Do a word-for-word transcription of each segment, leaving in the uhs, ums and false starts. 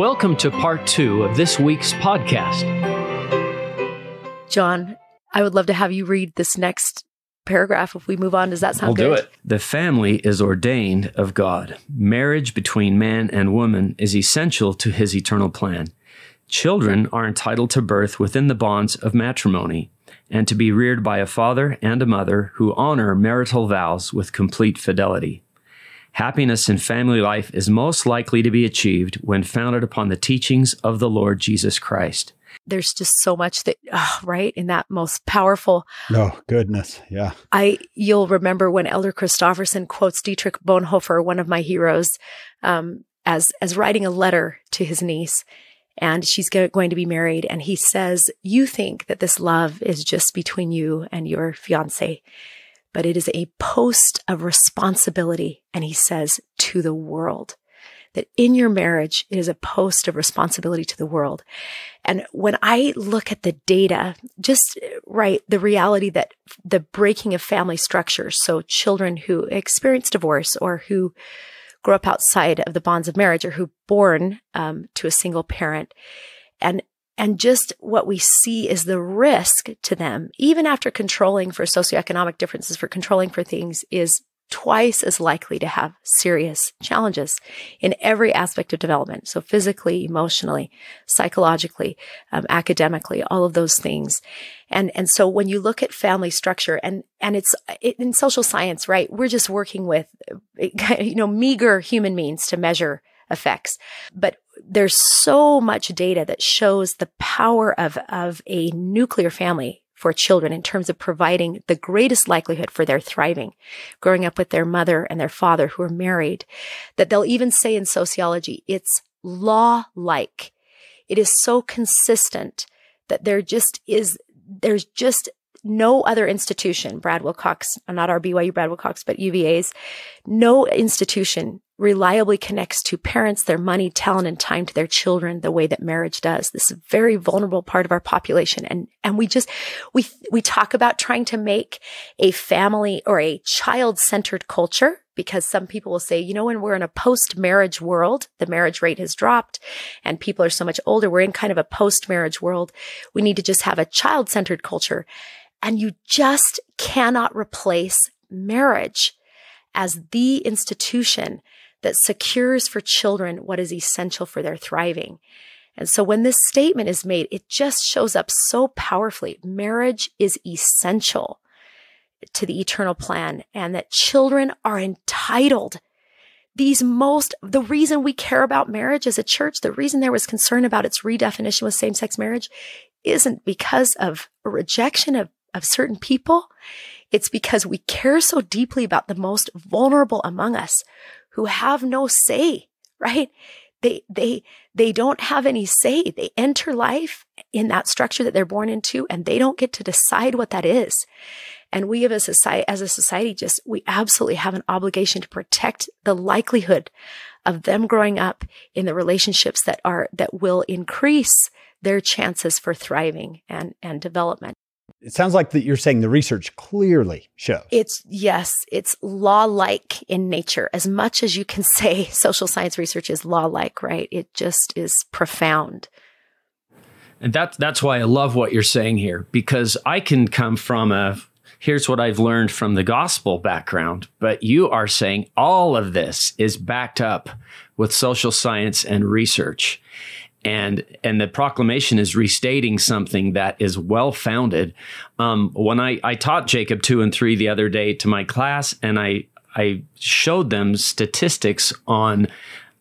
Welcome to part two of this week's podcast. John, I would love to have you read this next paragraph if we move on. Does that sound good? We'll do it. The family is ordained of God. Marriage between man and woman is essential to his eternal plan. Children are entitled to birth within the bonds of matrimony and to be reared by a father and a mother who honor marital vows with complete fidelity. Happiness in family life is most likely to be achieved when founded upon the teachings of the Lord Jesus Christ. There's just so much that, oh, right, in that most powerful. Oh, goodness, yeah. I You'll remember when Elder Christofferson quotes Dietrich Bonhoeffer, one of my heroes, um, as, as writing a letter to his niece, and she's going to be married, and he says, you think that this love is just between you and your fiancé, but it is a post of responsibility, and he says, to the world. That in your marriage, it is a post of responsibility to the world. And when I look at the data, just right, the reality that the breaking of family structures, so children who experience divorce or who grow up outside of the bonds of marriage or who born um, to a single parent, and and just what we see is the risk to them, even after controlling for socioeconomic differences, for controlling for things, is twice as likely to have serious challenges in every aspect of development. So physically, emotionally, psychologically, um, academically, all of those things. And, and so when you look at family structure and, and it's it, in social science, right, we're just working with, you know, meager human means to measure effects. But there's so much data that shows the power of, of a nuclear family for children in terms of providing the greatest likelihood for their thriving, growing up with their mother and their father who are married, that they'll even say in sociology, it's law-like. It is so consistent that there just is, there's just no other institution, Brad Wilcox, not our B Y U Brad Wilcox, but U V A's, no institution reliably connects to parents, their money, talent, and time to their children the way that marriage does. This is a very vulnerable part of our population. And, and we just, we, we talk about trying to make a family or a child-centered culture, because some people will say, you know, when we're in a post-marriage world, the marriage rate has dropped and people are so much older. We're in kind of a post-marriage world. We need to just have a child-centered culture. And you just cannot replace marriage as the institution that secures for children what is essential for their thriving. And so when this statement is made, it just shows up so powerfully. Marriage is essential to the eternal plan, and that children are entitled. These most, the reason we care about marriage as a church, the reason there was concern about its redefinition with same-sex marriage isn't because of a rejection of, of certain people. It's because we care so deeply about the most vulnerable among us, who have no say, right? They, they, they don't have any say. They enter life in that structure that they're born into, and they don't get to decide what that is. And we as a society, as a society, just, we absolutely have an obligation to protect the likelihood of them growing up in the relationships that are, that will increase their chances for thriving and, and development. It sounds like that you're saying the research clearly shows. It's, yes, it's law-like in nature. As much as you can say social science research is law-like, right? It just is profound. And that, that's why I love what you're saying here, because I can come from a, here's what I've learned from the gospel background, but you are saying all of this is backed up with social science and research. And and the proclamation is restating something that is well-founded. Um, when I, I taught Jacob two and three the other day to my class, and I, I showed them statistics on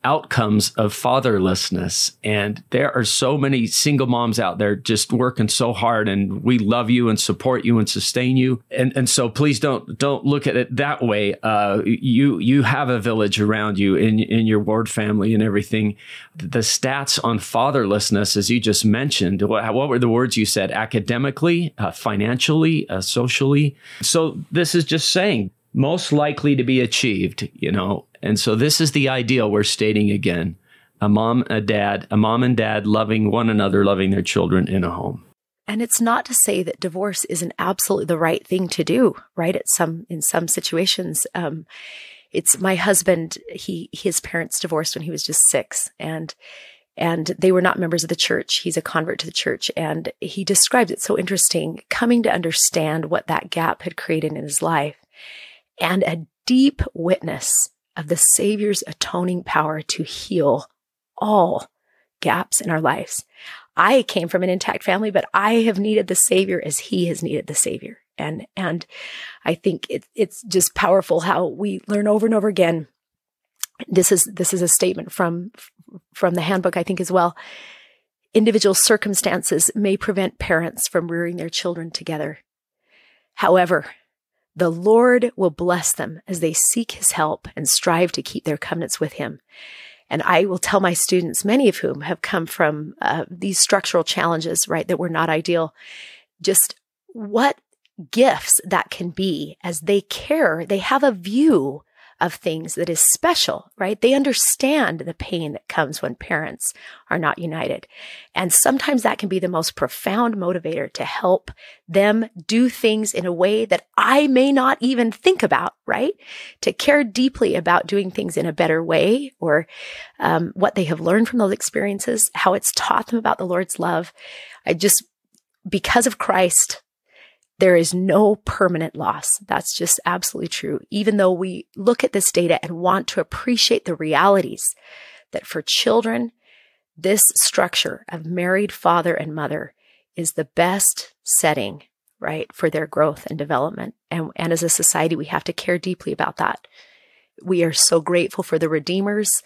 outcomes of fatherlessness. And there are so many single moms out there just working so hard, and we love you and support you and sustain you. And and so please don't don't look at it that way. Uh, you you have a village around you in in your ward family and everything. The stats on fatherlessness, as you just mentioned, what, what were the words you said? Academically, uh, financially, uh, socially. So this is just saying most likely to be achieved, you know. And so this is the ideal we're stating again, a mom, a dad, a mom and dad loving one another, loving their children in a home. And it's not to say that divorce isn't absolutely the right thing to do, right? At some, in some situations, um, it's my husband, he, his parents divorced when he was just six, and and they were not members of the church. He's a convert to the church, and he described it so interesting, coming to understand what that gap had created in his life, and a deep witness of the Savior's atoning power to heal all gaps in our lives. I came from an intact family, but I have needed the Savior as he has needed the Savior. And and I think it, it's just powerful how we learn over and over again. This is this is a statement from from the handbook, I think, as well. Individual circumstances may prevent parents from rearing their children together. However, the Lord will bless them as they seek his help and strive to keep their covenants with him. And I will tell my students, many of whom have come from uh, these structural challenges, right, that were not ideal, just what gifts that can be as they care. They have a view of things that is special, right? They understand the pain that comes when parents are not united. And sometimes that can be the most profound motivator to help them do things in a way that I may not even think about, right? To care deeply about doing things in a better way, or um, what they have learned from those experiences, how it's taught them about the Lord's love. I just, because of Christ, there is no permanent loss. That's just absolutely true. Even though we look at this data and want to appreciate the realities that for children, this structure of married father and mother is the best setting, right, for their growth and development. And, and as a society, we have to care deeply about that. We are so grateful for the Redeemers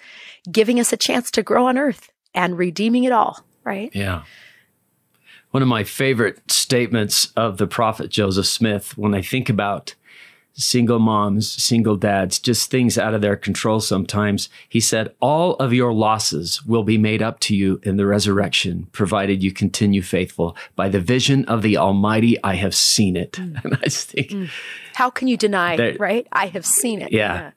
giving us a chance to grow on earth and redeeming it all, right? Yeah. One of my favorite statements of the prophet Joseph Smith, when I think about single moms, single dads, just things out of their control sometimes, he said, all of your losses will be made up to you in the resurrection, provided you continue faithful. By the vision of the Almighty, I have seen it. Mm. And I think, mm. how can you deny, that, right? I have seen it. Yeah.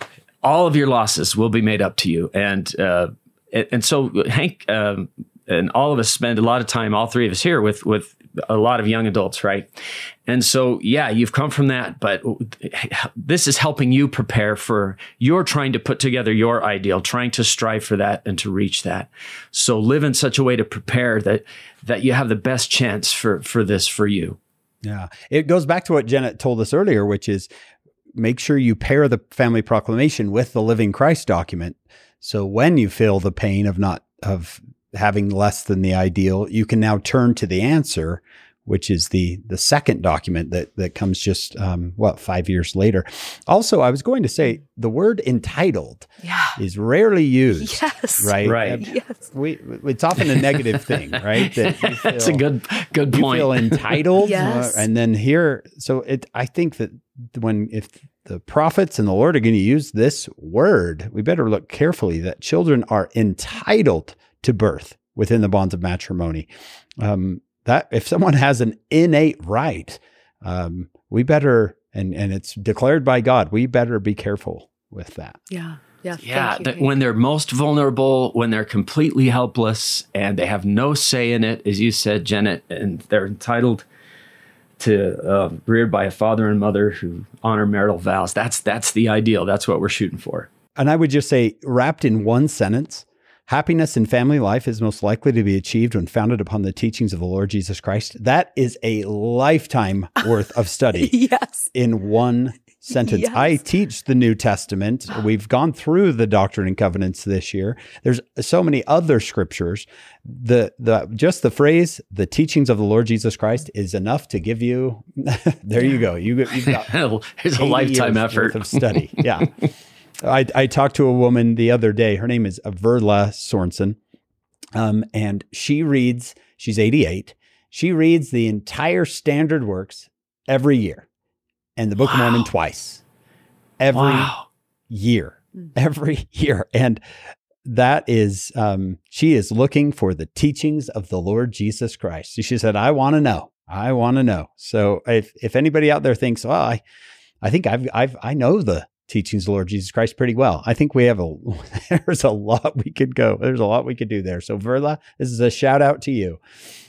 yeah. All of your losses will be made up to you. And, uh, and, and so Hank, um, and all of us spend a lot of time, all three of us here, with with a lot of young adults, right? And so, yeah, you've come from that, but this is helping you prepare for, you're trying to put together your ideal, trying to strive for that and to reach that. So live in such a way to prepare that that you have the best chance for for this for you. Yeah, it goes back to what Janet told us earlier, which is make sure you pair the family proclamation with the Living Christ document. So when you feel the pain of not, of having less than the ideal, you can now turn to the answer, which is the the second document that that comes just, um, what, five years later. Also, I was going to say the word entitled yeah. is rarely used. Yes. Right? Right. Um, yes. We, it's often a negative thing, right? That feel, That's a good good you point. You feel entitled. Yes. Uh, and then here, so it. I think that when, if the prophets and the Lord are going to use this word, we better look carefully that children are entitled to birth within the bonds of matrimony. Um, that if someone has an innate right, um, we better, and, and it's declared by God, we better be careful with that. Yeah. Yeah. Yeah. You, that when they're most vulnerable, when they're completely helpless and they have no say in it, as you said, Janet, and they're entitled to, uh, reared by a father and mother who honor marital vows. That's, that's the ideal. That's what we're shooting for. And I would just say, wrapped in one sentence, happiness in family life is most likely to be achieved when founded upon the teachings of the Lord Jesus Christ. That is a lifetime worth of study. Yes. In one sentence. Yes. I teach the New Testament. We've gone through the Doctrine and Covenants this year. There's so many other scriptures. The the just the phrase, the teachings of the Lord Jesus Christ, is enough to give you, there you go. You, you've got it's a lifetime effort of study. Yeah. I, I talked to a woman the other day. Her name is Verla Sorensen, um, and she reads, she's eighty-eight, she reads the entire standard works every year and the Book wow. of Mormon twice every wow. year, every year. And that is, um, she is looking for the teachings of the Lord Jesus Christ. She said, I want to know. I want to know. So if, if anybody out there thinks, well, I, I think I've, I've, I know the teachings of the Lord Jesus Christ pretty well, I think we have a, there's a lot we could go. There's a lot we could do there. So Verla, this is a shout out to you.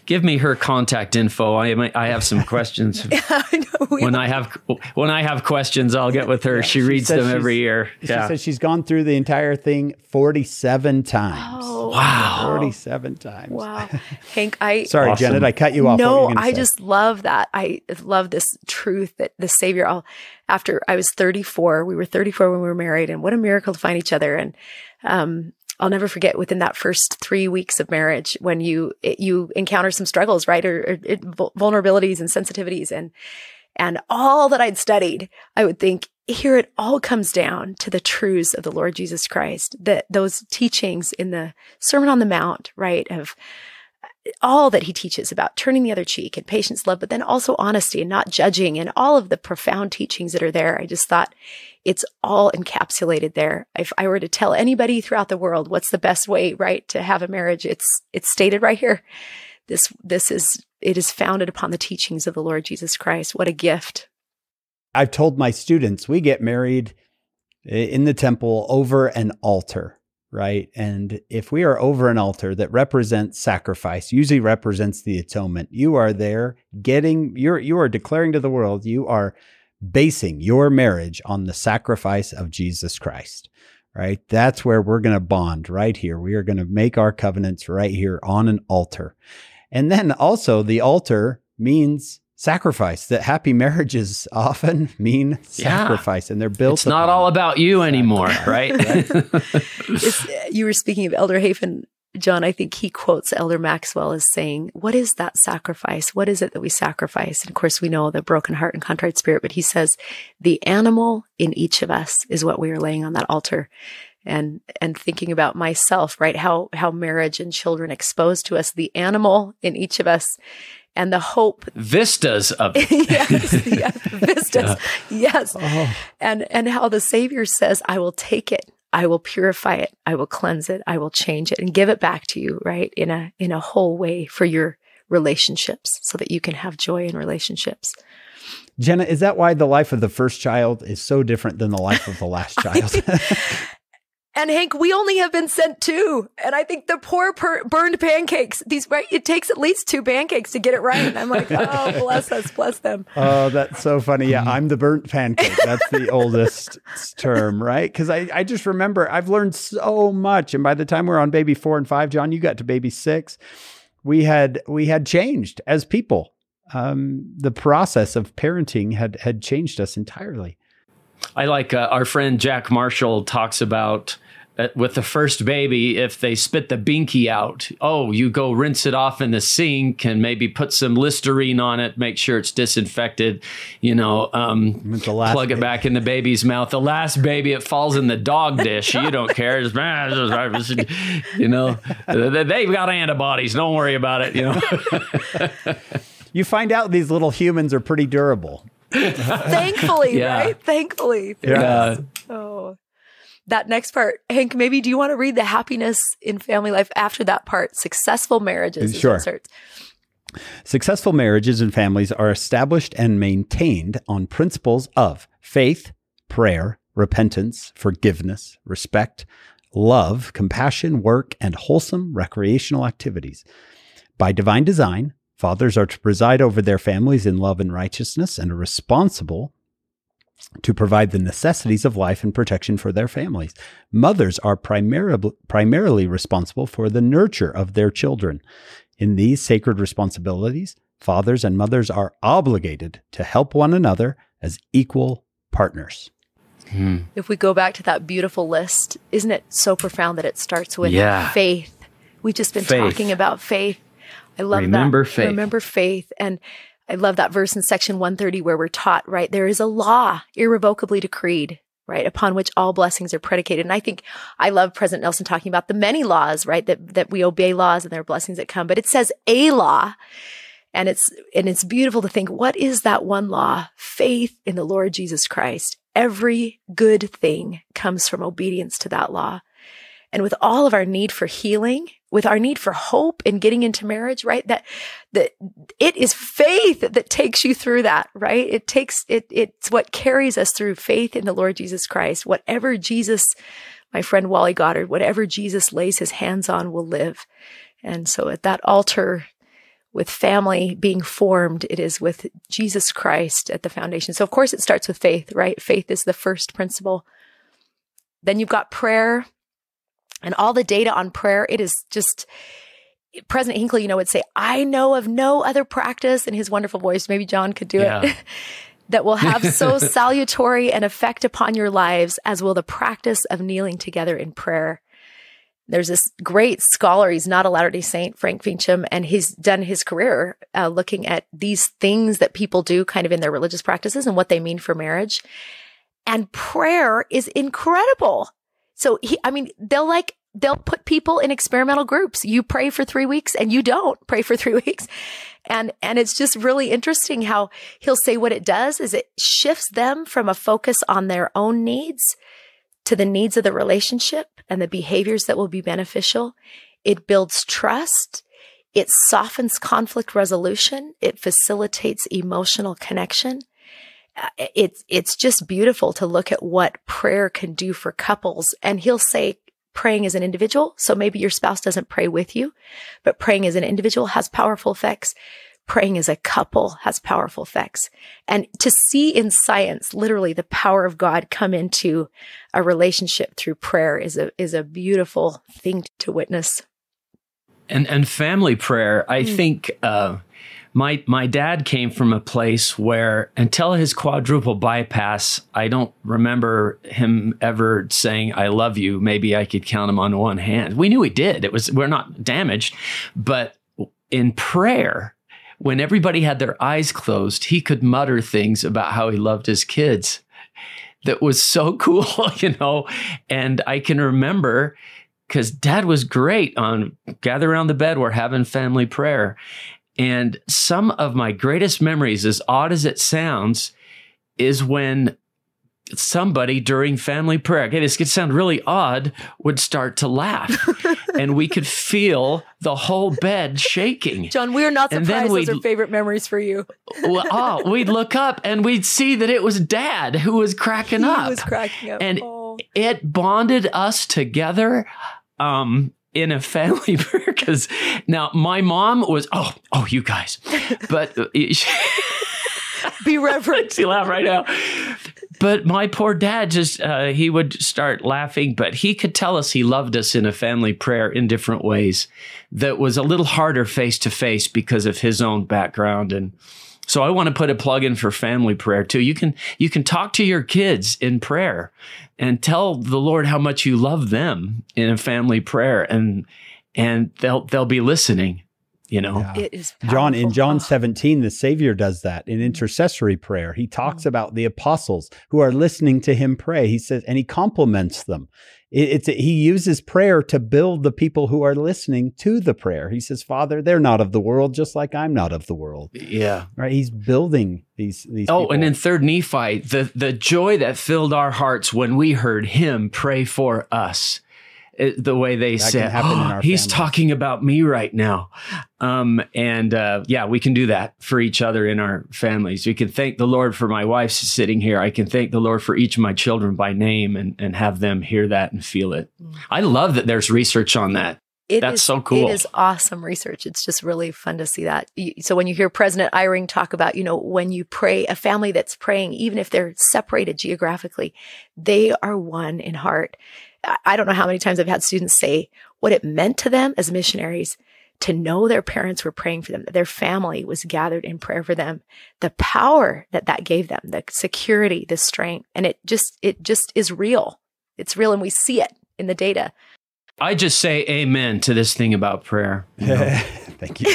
Give me her contact info. I might, I have some questions. I know, when I have, when I have questions, I'll get with her. Yeah, she, she reads them every year. Yeah. She says she's gone through the entire thing forty-seven times. Oh, Wow. thirty-seven times. Wow. Hank, I... Sorry, awesome. Janet, I cut you off. No, you I say? just love that. I love this truth that the Savior, I'll, after I was thirty-four, we were thirty-four when we were married, and what a miracle to find each other. And um, I'll never forget within that first three weeks of marriage when you it, you encounter some struggles, right? Or, or it, vulnerabilities and sensitivities. And, and all that I'd studied, I would think, here it all comes down to the truths of the Lord Jesus Christ, that those teachings in the Sermon on the Mount, right, of all that he teaches about turning the other cheek and patience, love, but then also honesty and not judging and all of the profound teachings that are there. I just thought it's all encapsulated there. If I were to tell anybody throughout the world what's the best way, right, to have a marriage, it's it's stated right here. This this is it is founded upon the teachings of the Lord Jesus Christ. What a gift. I've told my students, we get married in the temple over an altar, right? And if we are over an altar that represents sacrifice, usually represents the atonement, you are there getting, you're, you are declaring to the world, you are basing your marriage on the sacrifice of Jesus Christ, right? That's where we're going to bond right here. We are going to make our covenants right here on an altar. And then also the altar means sacrifice, that happy marriages often mean sacrifice, yeah. and they're built. It's not all about you anymore, right? It's, you were speaking of Elder Hafen, John. I think he quotes Elder Maxwell as saying, what is that sacrifice? What is it that we sacrifice? And of course, we know the broken heart and contrite spirit, but he says the animal in each of us is what we are laying on that altar. And and thinking about myself, right? How how marriage and children expose to us the animal in each of us, and the hope vistas of it. yes, yes, vistas, yeah. yes. Oh. And and how the Savior says, "I will take it, I will purify it, I will cleanse it, I will change it, and give it back to you, right? In a in a whole way for your relationships, so that you can have joy in relationships." Jenna, is that why the life of the first child is so different than the life of the last child? And Hank, we only have been sent two. And I think the poor per- burned pancakes, these, right, it takes at least two pancakes to get it right. And I'm like, oh, bless us, bless them. Oh, that's so funny. Yeah, I'm the burnt pancake. That's the oldest term, right? Because I, I just remember I've learned so much. And by the time we were on baby four and five, John, you got to baby six, we had we had changed as people. Um, the process of parenting had had changed us entirely. I like uh, our friend Jack Marshall talks about uh, with the first baby, if they spit the binky out, oh, you go rinse it off in the sink and maybe put some Listerine on it, make sure it's disinfected, you know, um, plug baby. it back in the baby's mouth. The last baby, it falls in the dog dish. You don't care. It's, you know, they've got antibodies. Don't worry about it. You know, you find out these little humans are pretty durable. Thankfully, yeah. right? Thankfully. Yeah. Oh, that next part, Hank, maybe do you want to read the happiness in family life after that part? Successful marriages. Sure. Successful marriages and families are established and maintained on principles of faith, prayer, repentance, forgiveness, respect, love, compassion, work, and wholesome recreational activities. By divine design, fathers are to preside over their families in love and righteousness and are responsible to provide the necessities of life and protection for their families. Mothers are primarily, primarily responsible for the nurture of their children. In these sacred responsibilities, fathers and mothers are obligated to help one another as equal partners. Hmm. If we go back to that beautiful list, isn't it so profound that it starts with yeah. faith? We've just been faith. talking about faith. I love Remember that. Faith. Remember faith. And I love that verse in section one thirty where we're taught, right, there is a law irrevocably decreed, right, upon which all blessings are predicated. And I think I love President Nelson talking about the many laws, right, that that we obey laws and there are blessings that come. But it says a law. And it's and it's beautiful to think, what is that one law? Faith in the Lord Jesus Christ. Every good thing comes from obedience to that law. And with all of our need for healing, with our need for hope and in getting into marriage, right? That, that it is faith that takes you through that, right? It takes, it, it's what carries us through faith in the Lord Jesus Christ. Whatever Jesus, my friend Wally Goddard, whatever Jesus lays his hands on will live. And so at that altar with family being formed, it is with Jesus Christ at the foundation. So of course it starts with faith, right? Faith is the first principle. Then you've got prayer. and all the data on prayer, it is just, President Hinckley, you know, would say, I know of no other practice, in his wonderful voice, maybe John could do yeah. it, that will have so salutary an effect upon your lives as will the practice of kneeling together in prayer. There's this great scholar, he's not a Latter-day Saint, Frank Fincham, and he's done his career uh, looking at these things that people do kind of in their religious practices and what they mean for marriage. And prayer is incredible. So, he, I mean, they'll like, they'll put people in experimental groups. You pray for three weeks and you don't pray for three weeks. And, and it's just really interesting how he'll say what it does is it shifts them from a focus on their own needs to the needs of the relationship and the behaviors that will be beneficial. It builds trust. It softens conflict resolution. It facilitates emotional connection. It's, it's just beautiful to look at what prayer can do for couples. And he'll say praying as an individual. So maybe your spouse doesn't pray with you, but praying as an individual has powerful effects. Praying as a couple has powerful effects. And to see in science, literally the power of God come into a relationship through prayer is a, is a beautiful thing to witness. And, and family prayer, I mm. think, uh, My my dad came from a place where, until his quadruple bypass, I don't remember him ever saying, I love you. Maybe I could count him on one hand. We knew he did. It was, we're not damaged. But in prayer, when everybody had their eyes closed, he could mutter things about how he loved his kids. That was so cool, you know. And I can remember, because Dad was great on gather around the bed, we're having family prayer. And some of my greatest memories, as odd as it sounds, is when somebody during family prayer, again, this could sound really odd, would start to laugh. And we could feel the whole bed shaking. John, we are not surprised those are favorite memories for you. Well, oh, we'd look up and we'd see that it was Dad who was cracking he up. He was cracking up. And oh. it bonded us together. Um in a family prayer, because now my mom was, oh, oh, you guys, but be reverent. She laughed right now. But my poor dad just, uh, he would start laughing, but he could tell us he loved us in a family prayer in different ways that was a little harder face to face because of his own background. And so I want to put a plug in for family prayer too. You can, you can talk to your kids in prayer and tell the Lord how much you love them in a family prayer, and and they'll they'll be listening, you know. Yeah. It is powerful. John in John seventeen, the Savior does that in intercessory prayer. He talks mm. about the apostles who are listening to him pray. He says, and he compliments them. It's, he uses prayer to build the people who are listening to the prayer. He says, Father, they're not of the world, just like I'm not of the world. Yeah. Right. He's building these, these Oh, people. And in Third Nephi, the, the joy that filled our hearts when we heard him pray for us, it, the way they that said, oh, he's family. Talking about me right now. Um, and uh, yeah, we can do that for each other in our families. We can thank the Lord for my wife sitting here. I can thank the Lord for each of my children by name, and, and have them hear that and feel it. I love that there's research on that. It That's is, so cool. It is awesome research. It's just really fun to see that. So when you hear President Eyring talk about, you know, when you pray, a family that's praying, even if they're separated geographically, they are one in heart. I don't know how many times I've had students say what it meant to them as missionaries to know their parents were praying for them, that their family was gathered in prayer for them, the power that that gave them, the security, the strength. And it just, it just is real. It's real. And we see it in the data. I just say amen to this thing about prayer. You know? Thank you.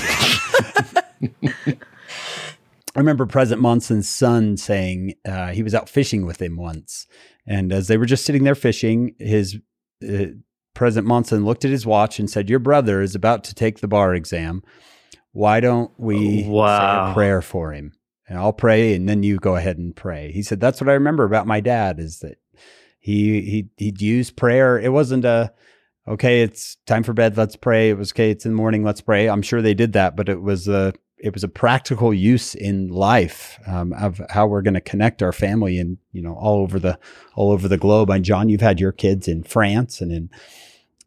I remember President Monson's son saying uh, he was out fishing with him once. And as they were just sitting there fishing, his uh, President Monson looked at his watch and said, your brother is about to take the bar exam. Why don't we wow. say a prayer for him? And I'll pray, and then you go ahead and pray. He said, that's what I remember about my dad, is that he, he, he'd use prayer. It wasn't a, okay, it's time for bed, let's pray. It was, okay, it's in the morning, let's pray. I'm sure they did that, but it was a, it was a practical use in life um, of how we're going to connect our family, and, you know, all over the, all over the globe. And John, you've had your kids in France and in,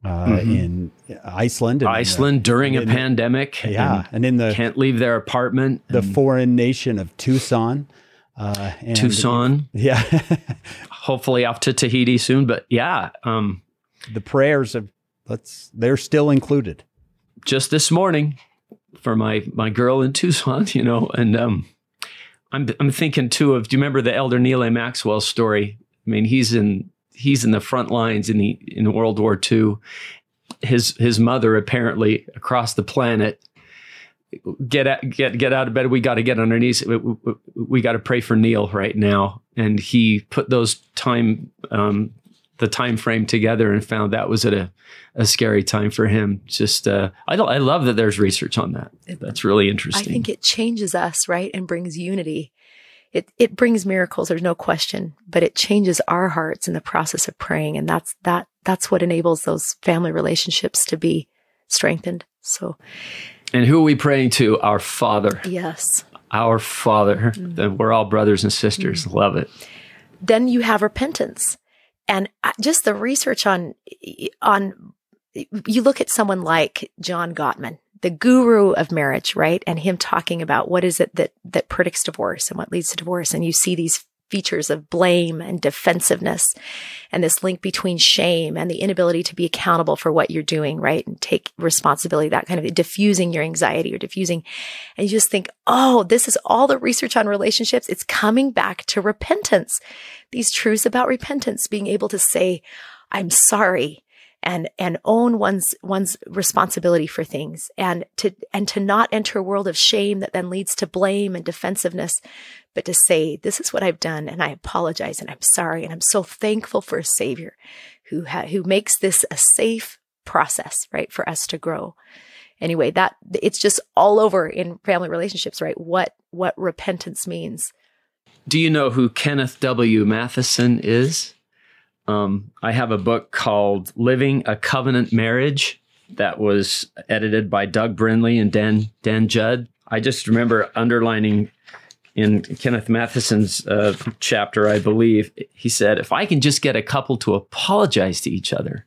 uh, mm-hmm. in Iceland, and Iceland in the, during in, a pandemic. Yeah. And, and in the, can't leave their apartment, the foreign nation of Tucson, uh, and Tucson. Yeah. Hopefully off to Tahiti soon, but yeah. Um, the prayers of let's, they're still included. Just this morning for my, my girl in Tucson, you know, and um, I'm I'm thinking too of, do you remember the Elder Neil A. Maxwell story? I mean, he's in he's in the front lines in the in World War Two. His his mother apparently across the planet, get out, get get out of bed. We got to get on our knees. We, we, we got to pray for Neil right now. And he put those time um, the time frame together and found that was at a, a scary time for him. Just uh, I don't, I love that there's research on that. That's really interesting. I think it changes us, right, and brings unity. It it brings miracles. There's no question, but it changes our hearts in the process of praying, and that's that. That's what enables those family relationships to be strengthened. So, and who are we praying to? Our Father. Yes. Our Father. Mm. Then we're all brothers and sisters. Mm. Love it. Then you have repentance, and just the research on on. You look at someone like John Gottman, the guru of marriage, right? And him talking about what is it that that predicts divorce and what leads to divorce, and you see these features of blame and defensiveness and this link between shame and the inability to be accountable for what you're doing, right? And take responsibility, that kind of diffusing your anxiety or diffusing. And you just think, oh, this is all the research on relationships. It's coming back to repentance. These truths about repentance, being able to say, I'm sorry, and, and own one's, one's responsibility for things, and to, and to not enter a world of shame that then leads to blame and defensiveness, but to say, this is what I've done, and I apologize, and I'm sorry, and I'm so thankful for a Savior who ha- who makes this a safe process, right, for us to grow. Anyway, that it's just all over in family relationships, right? What, what repentance means. Do you know who Kenneth W. Matheson is? Um, I have a book called Living a Covenant Marriage that was edited by Doug Brindley and Dan Dan Judd. I just remember underlining in Kenneth Matheson's uh, chapter, I believe, he said, if I can just get a couple to apologize to each other,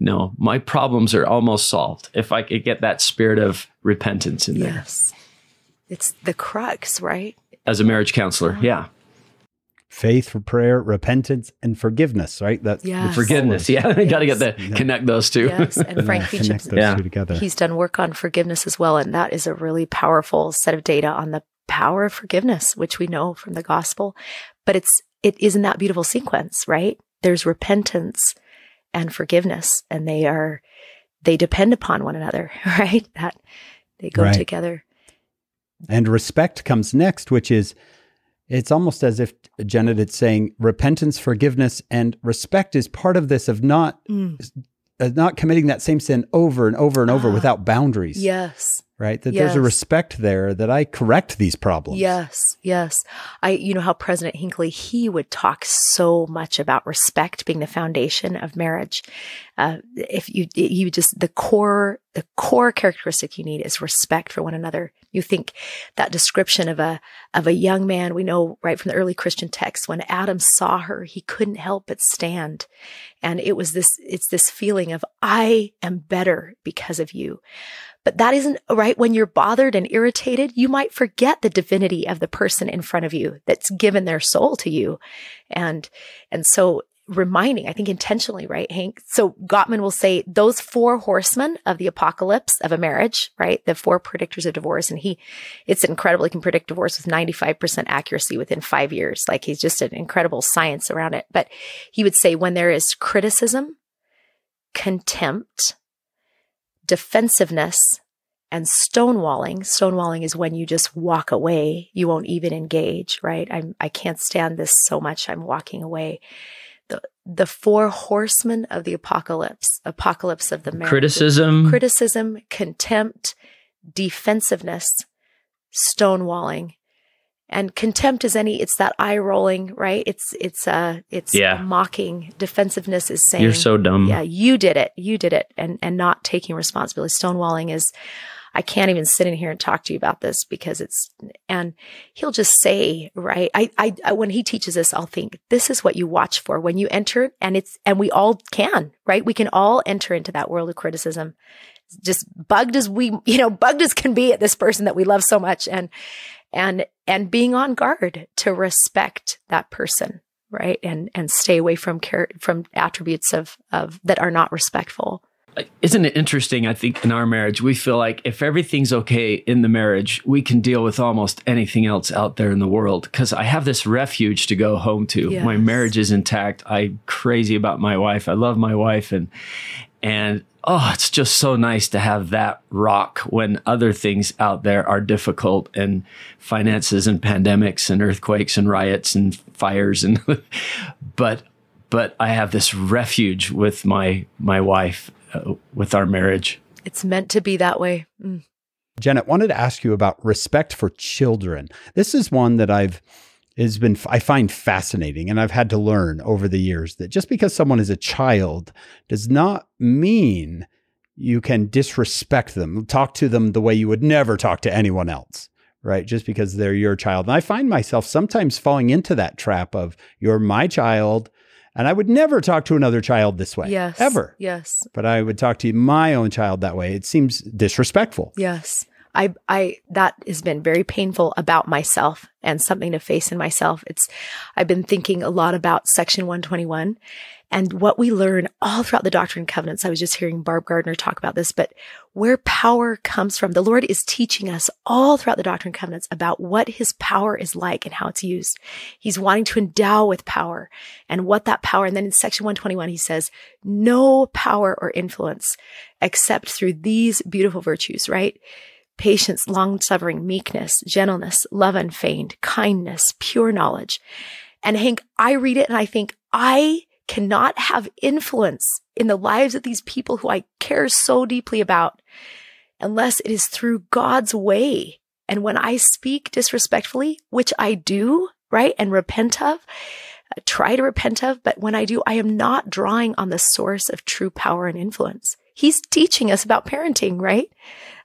no, my problems are almost solved. If I could get that spirit of repentance in there. Yes. It's the crux, right? As a marriage counselor, yeah. Faith, for prayer, repentance, and forgiveness, right? That's yes. forgiveness. Yeah, yes. Got to get the yeah. connect those two. Yes, and Frank Fincham, yeah. yeah. he's done work on forgiveness as well, and that is a really powerful set of data on the power of forgiveness, which we know from the gospel. But it's it is in that beautiful sequence, right? There's repentance and forgiveness, and they are they depend upon one another, right? That they go right. together. And respect comes next, which is. It's almost as if Janet is saying repentance, forgiveness, and respect is part of this of not mm. uh, not committing that same sin over and over and over ah, without boundaries. Yes. Right? That yes. there's a respect there that I correct these problems. Yes, yes. I, you know how President Hinckley, he would talk so much about respect being the foundation of marriage. Uh, if you, you just, the core, the core characteristic you need is respect for one another. You think that description of a, of a young man, we know right from the early Christian texts, when Adam saw her, he couldn't help but stand. And it was this, it's this feeling of, I am better because of you. But that isn't right. When you're bothered and irritated, you might forget the divinity of the person in front of you that's given their soul to you. And, and so reminding, I think intentionally, right, Hank? So Gottman will say those four horsemen of the apocalypse of a marriage, right? The four predictors of divorce. And he, it's incredible. He can predict divorce with ninety-five percent accuracy within five years. Like he's just an incredible science around it. But he would say when there is criticism, contempt, defensiveness, and stonewalling. Stonewalling is when you just walk away. You won't even engage, right? I'm, I can't stand this so much. I'm walking away. The, the four horsemen of the apocalypse, apocalypse of the marriage. Criticism. Criticism, contempt, defensiveness, stonewalling. And contempt is any, it's that eye rolling, right? It's, it's, uh, it's yeah. mocking. Defensiveness is saying, you're so dumb. Yeah, you did it. You did it. And, and not taking responsibility. Stonewalling is, I can't even sit in here and talk to you about this because it's, and he'll just say, right? I, I, I when he teaches this, I'll think this is what you watch for when you enter, and it's, and we all can, right? We can all enter into that world of criticism. Just bugged as we, you know, bugged as can be at this person that we love so much. And, And and being on guard to respect that person, right? And and stay away from care, from attributes of of that are not respectful. Isn't it interesting? I think in our marriage, we feel like if everything's okay in the marriage, we can deal with almost anything else out there in the world, because I have this refuge to go home to. Yes. My marriage is intact. I'm crazy about my wife. I love my wife. And, and oh, it's just so nice to have that rock when other things out there are difficult, and finances and pandemics and earthquakes and riots and fires. and But but I have this refuge with my my wife. Uh, with our marriage. It's meant to be that way. Mm. Janet, wanted to ask you about respect for children. This is one that I've has been I find fascinating, and I've had to learn over the years that just because someone is a child does not mean you can disrespect them, talk to them the way you would never talk to anyone else, right? Just because they're your child. And I find myself sometimes falling into that trap of, you're my child, and I would never talk to another child this way, yes, ever. Yes. But I would talk to my own child that way. It seems disrespectful. Yes. I, I, that has been very painful about myself and something to face in myself. It's, I've been thinking a lot about Section one twenty-one and what we learn all throughout the Doctrine and Covenants. I was just hearing Barb Gardner talk about this, but where power comes from, the Lord is teaching us all throughout the Doctrine and Covenants about what his power is like and how it's used. He's wanting to endow with power and what that power. And then in Section one twenty-one, he says, no power or influence except through these beautiful virtues, right? Patience, long-suffering, meekness, gentleness, love unfeigned, kindness, pure knowledge. And Hank, I read it and I think, I cannot have influence in the lives of these people who I care so deeply about unless it is through God's way. And when I speak disrespectfully, which I do, right, and repent of, I try to repent of, but when I do, I am not drawing on the source of true power and influence. He's teaching us about parenting, right?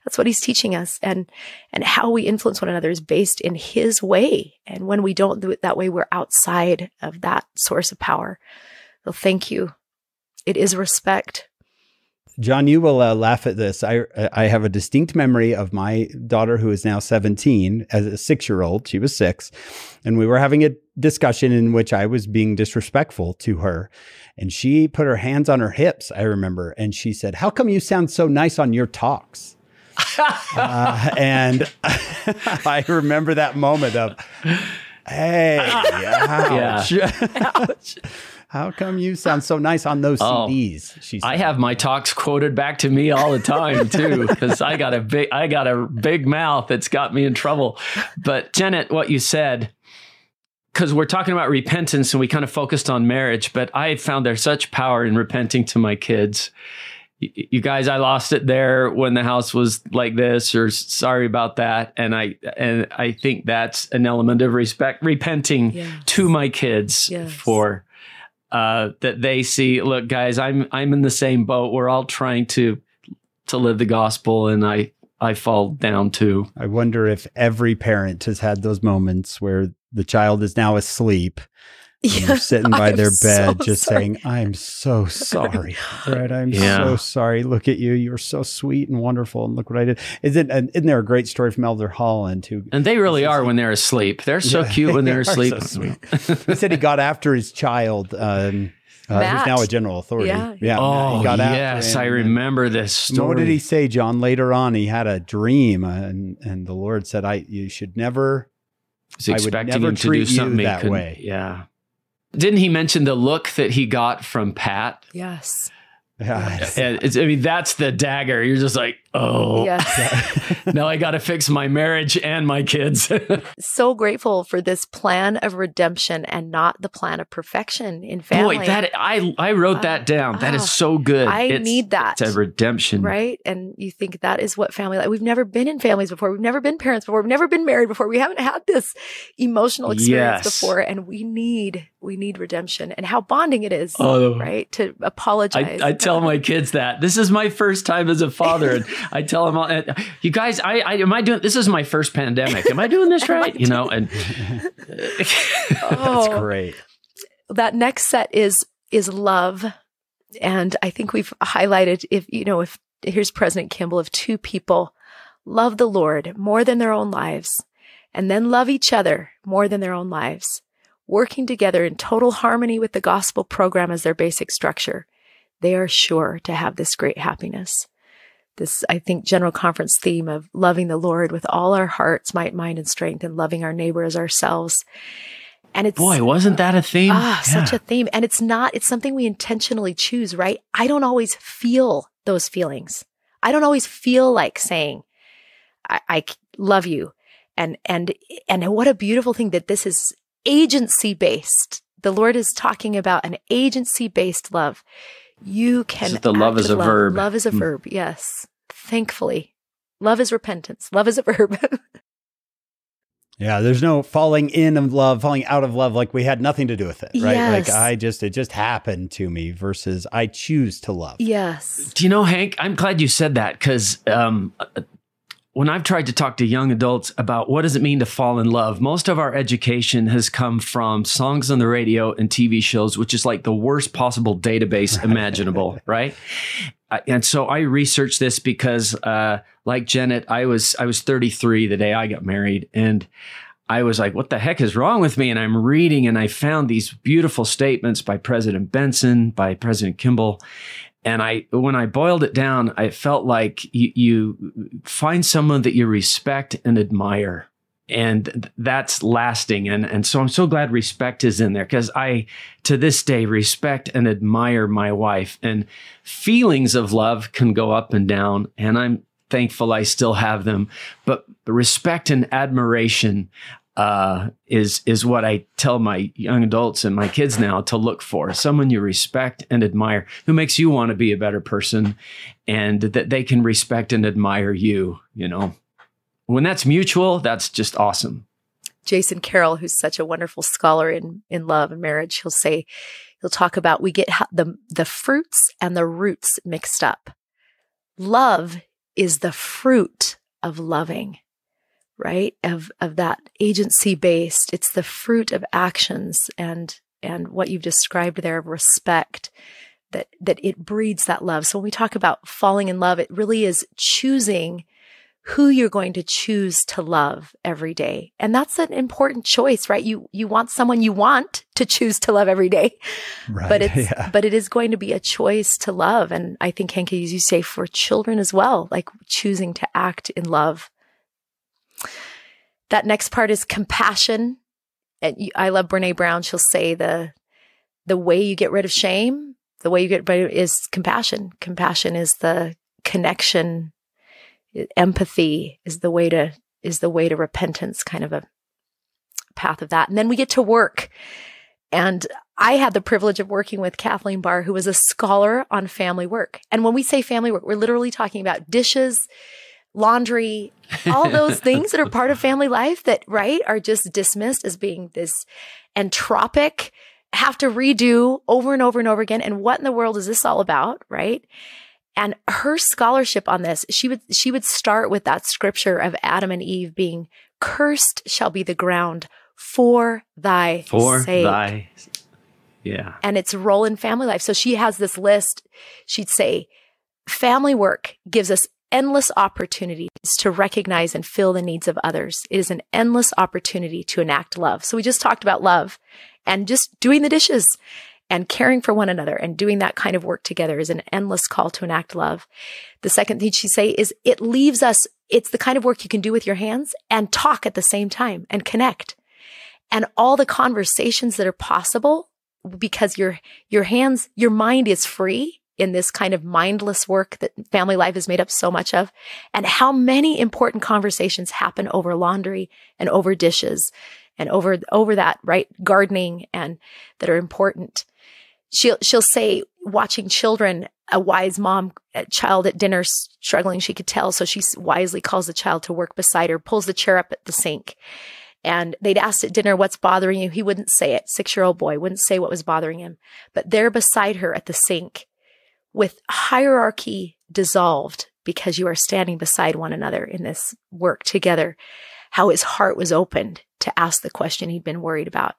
That's what he's teaching us. And and how we influence one another is based in his way. And when we don't do it that way, we're outside of that source of power. So thank you. It is respect. John, you will uh, laugh at this. I I have a distinct memory of my daughter, who is now seventeen, as a six-year-old. She was six. And we were having a discussion in which I was being disrespectful to her. And she put her hands on her hips, I remember. And she said, "How come you sound so nice on your talks?" uh, and I remember that moment of, hey, ouch. Yeah. Ouch. How come you sound so nice on those oh, C Ds? She said. I have my talks quoted back to me all the time too, because I got a big, I got a big mouth that's got me in trouble. But Janet, what you said, because we're talking about repentance and we kind of focused on marriage, but I found there's such power in repenting to my kids. You guys, I lost it there when the house was like this, or sorry about that. And I and I think that's an element of respect, repenting yes. to my kids yes. for uh, that they see, look, guys, I'm I'm in the same boat. We're all trying to to live the gospel, and I I fall down too. I wonder if every parent has had those moments where the child is now asleep. Yeah, they're sitting by I'm their bed so just sorry. saying, I'm so sorry. Right? I'm yeah. so sorry. Look at you. You're so sweet and wonderful. And look what I did. Isn't, isn't there a great story from Elder Holland? Who, and they really are like, when they're asleep. They're so yeah, cute when they're asleep. So he said he got after his child. Um, uh, who's now a general authority. Yeah. yeah oh, he got yes. I remember this story. What did he say, John? Later on, he had a dream. And, and the Lord said, I you should never, I would never treat to do you that way. Yeah. Didn't he mention the look that he got from Pat? Yes. yes. And it's, I mean, that's the dagger. You're just like, oh, yes. Now I got to fix my marriage and my kids. So grateful for this plan of redemption and not the plan of perfection in family. Boy, that, I, I wrote uh, that down. Uh, that is so good. I it's, need that. It's a redemption. Right? And you think that is what family, like, we've never been in families before. We've never been parents before. We've never been married before. We haven't had this emotional experience yes. before. And we need, we need redemption, and how bonding it is, oh, right? To apologize. I, I tell my kids that. This is my first time as a father. And I tell them all, and, you guys, I, I am I doing, this is my first pandemic. Am I doing this right? You know, and oh, that's great. That next set is, is love. And I think we've highlighted, if, you know, if here's President Kimball, if two people love the Lord more than their own lives and then love each other more than their own lives, working together in total harmony with the gospel program as their basic structure, they are sure to have this great happiness. This, I think, General Conference theme of loving the Lord with all our hearts, might, mind, and strength, and loving our neighbor as ourselves. And it's, boy, wasn't that a theme? Ah, yeah. Such a theme. And it's not, it's something we intentionally choose, right? I don't always feel those feelings. I don't always feel like saying, I, I love you. And, and, and what a beautiful thing that this is agency-based. The Lord is talking about an agency-based love. You can the love is a love. verb. Love is a mm. verb. Yes. Thankfully. Love is repentance. Love is a verb. Yeah. There's no falling in of love, falling out of love. Like we had nothing to do with it, right? Yes. Like I just, it just happened to me versus I choose to love. Yes. Do you know, Hank, I'm glad you said that because um, when I've tried to talk to young adults about what does it mean to fall in love, most of our education has come from songs on the radio and T V shows, which is like the worst possible database right. imaginable, right? Uh, and so I researched this because uh, like Janet, I was I was thirty-three the day I got married. And I was like, what the heck is wrong with me? And I'm reading and I found these beautiful statements by President Benson, by President Kimball. And I, when I boiled it down, I felt like you, you find someone that you respect and admire, and that's lasting. And, and so I'm so glad respect is in there because I, to this day, respect and admire my wife, and feelings of love can go up and down, and I'm thankful I still have them, but respect and admiration uh, is, is what I tell my young adults and my kids now to look for. Someone you respect and admire who makes you want to be a better person and that they can respect and admire you, you know, when that's mutual, that's just awesome. Jason Carroll, who's such a wonderful scholar in, in love and marriage, he'll say, he'll talk about, we get the, the fruits and the roots mixed up. Love is the fruit of loving. Right? Of, of that agency based, it's the fruit of actions and, and what you've described there of respect that, that it breeds that love. So when we talk about falling in love, it really is choosing who you're going to choose to love every day. And that's an important choice, right? You, you want someone you want to choose to love every day, right, but it's, yeah. but it is going to be a choice to love. And I think, Hank, as you say, for children as well, like choosing to act in love. That next part is compassion. And I love Brené Brown. She'll say the the way you get rid of shame, the way you get rid of is compassion. Compassion is the connection. Empathy is the way to is the way to repentance, kind of a path of that. And then we get to work. And I had the privilege of working with Kathleen Barr, who was a scholar on family work. And when we say family work, we're literally talking about dishes, laundry, all those things that are part of family life that, right, are just dismissed as being this entropic, have to redo over and over and over again. And what in the world is this all about, right? And her scholarship on this, she would she would start with that scripture of Adam and Eve being cursed shall be the ground for thy for sake. Thy, yeah. And its role in family life. So she has this list. She'd say, family work gives us endless opportunities to recognize and fill the needs of others. It is an endless opportunity to enact love. So we just talked about love and just doing the dishes and caring for one another and doing that kind of work together is an endless call to enact love. The second thing she say is it leaves us, it's the kind of work you can do with your hands and talk at the same time and connect. And all the conversations that are possible because your, your hands, your mind is free in this kind of mindless work that family life is made up so much of, and how many important conversations happen over laundry and over dishes and over, over that, right, gardening and that are important. She'll, she'll say watching children, a wise mom, a child at dinner struggling, she could tell. So she wisely calls the child to work beside her, pulls the chair up at the sink. And they'd asked at dinner, what's bothering you? He wouldn't say it. Six-year-old boy wouldn't say what was bothering him, but there beside her at the sink, with hierarchy dissolved because you are standing beside one another in this work together, how his heart was opened to ask the question he'd been worried about.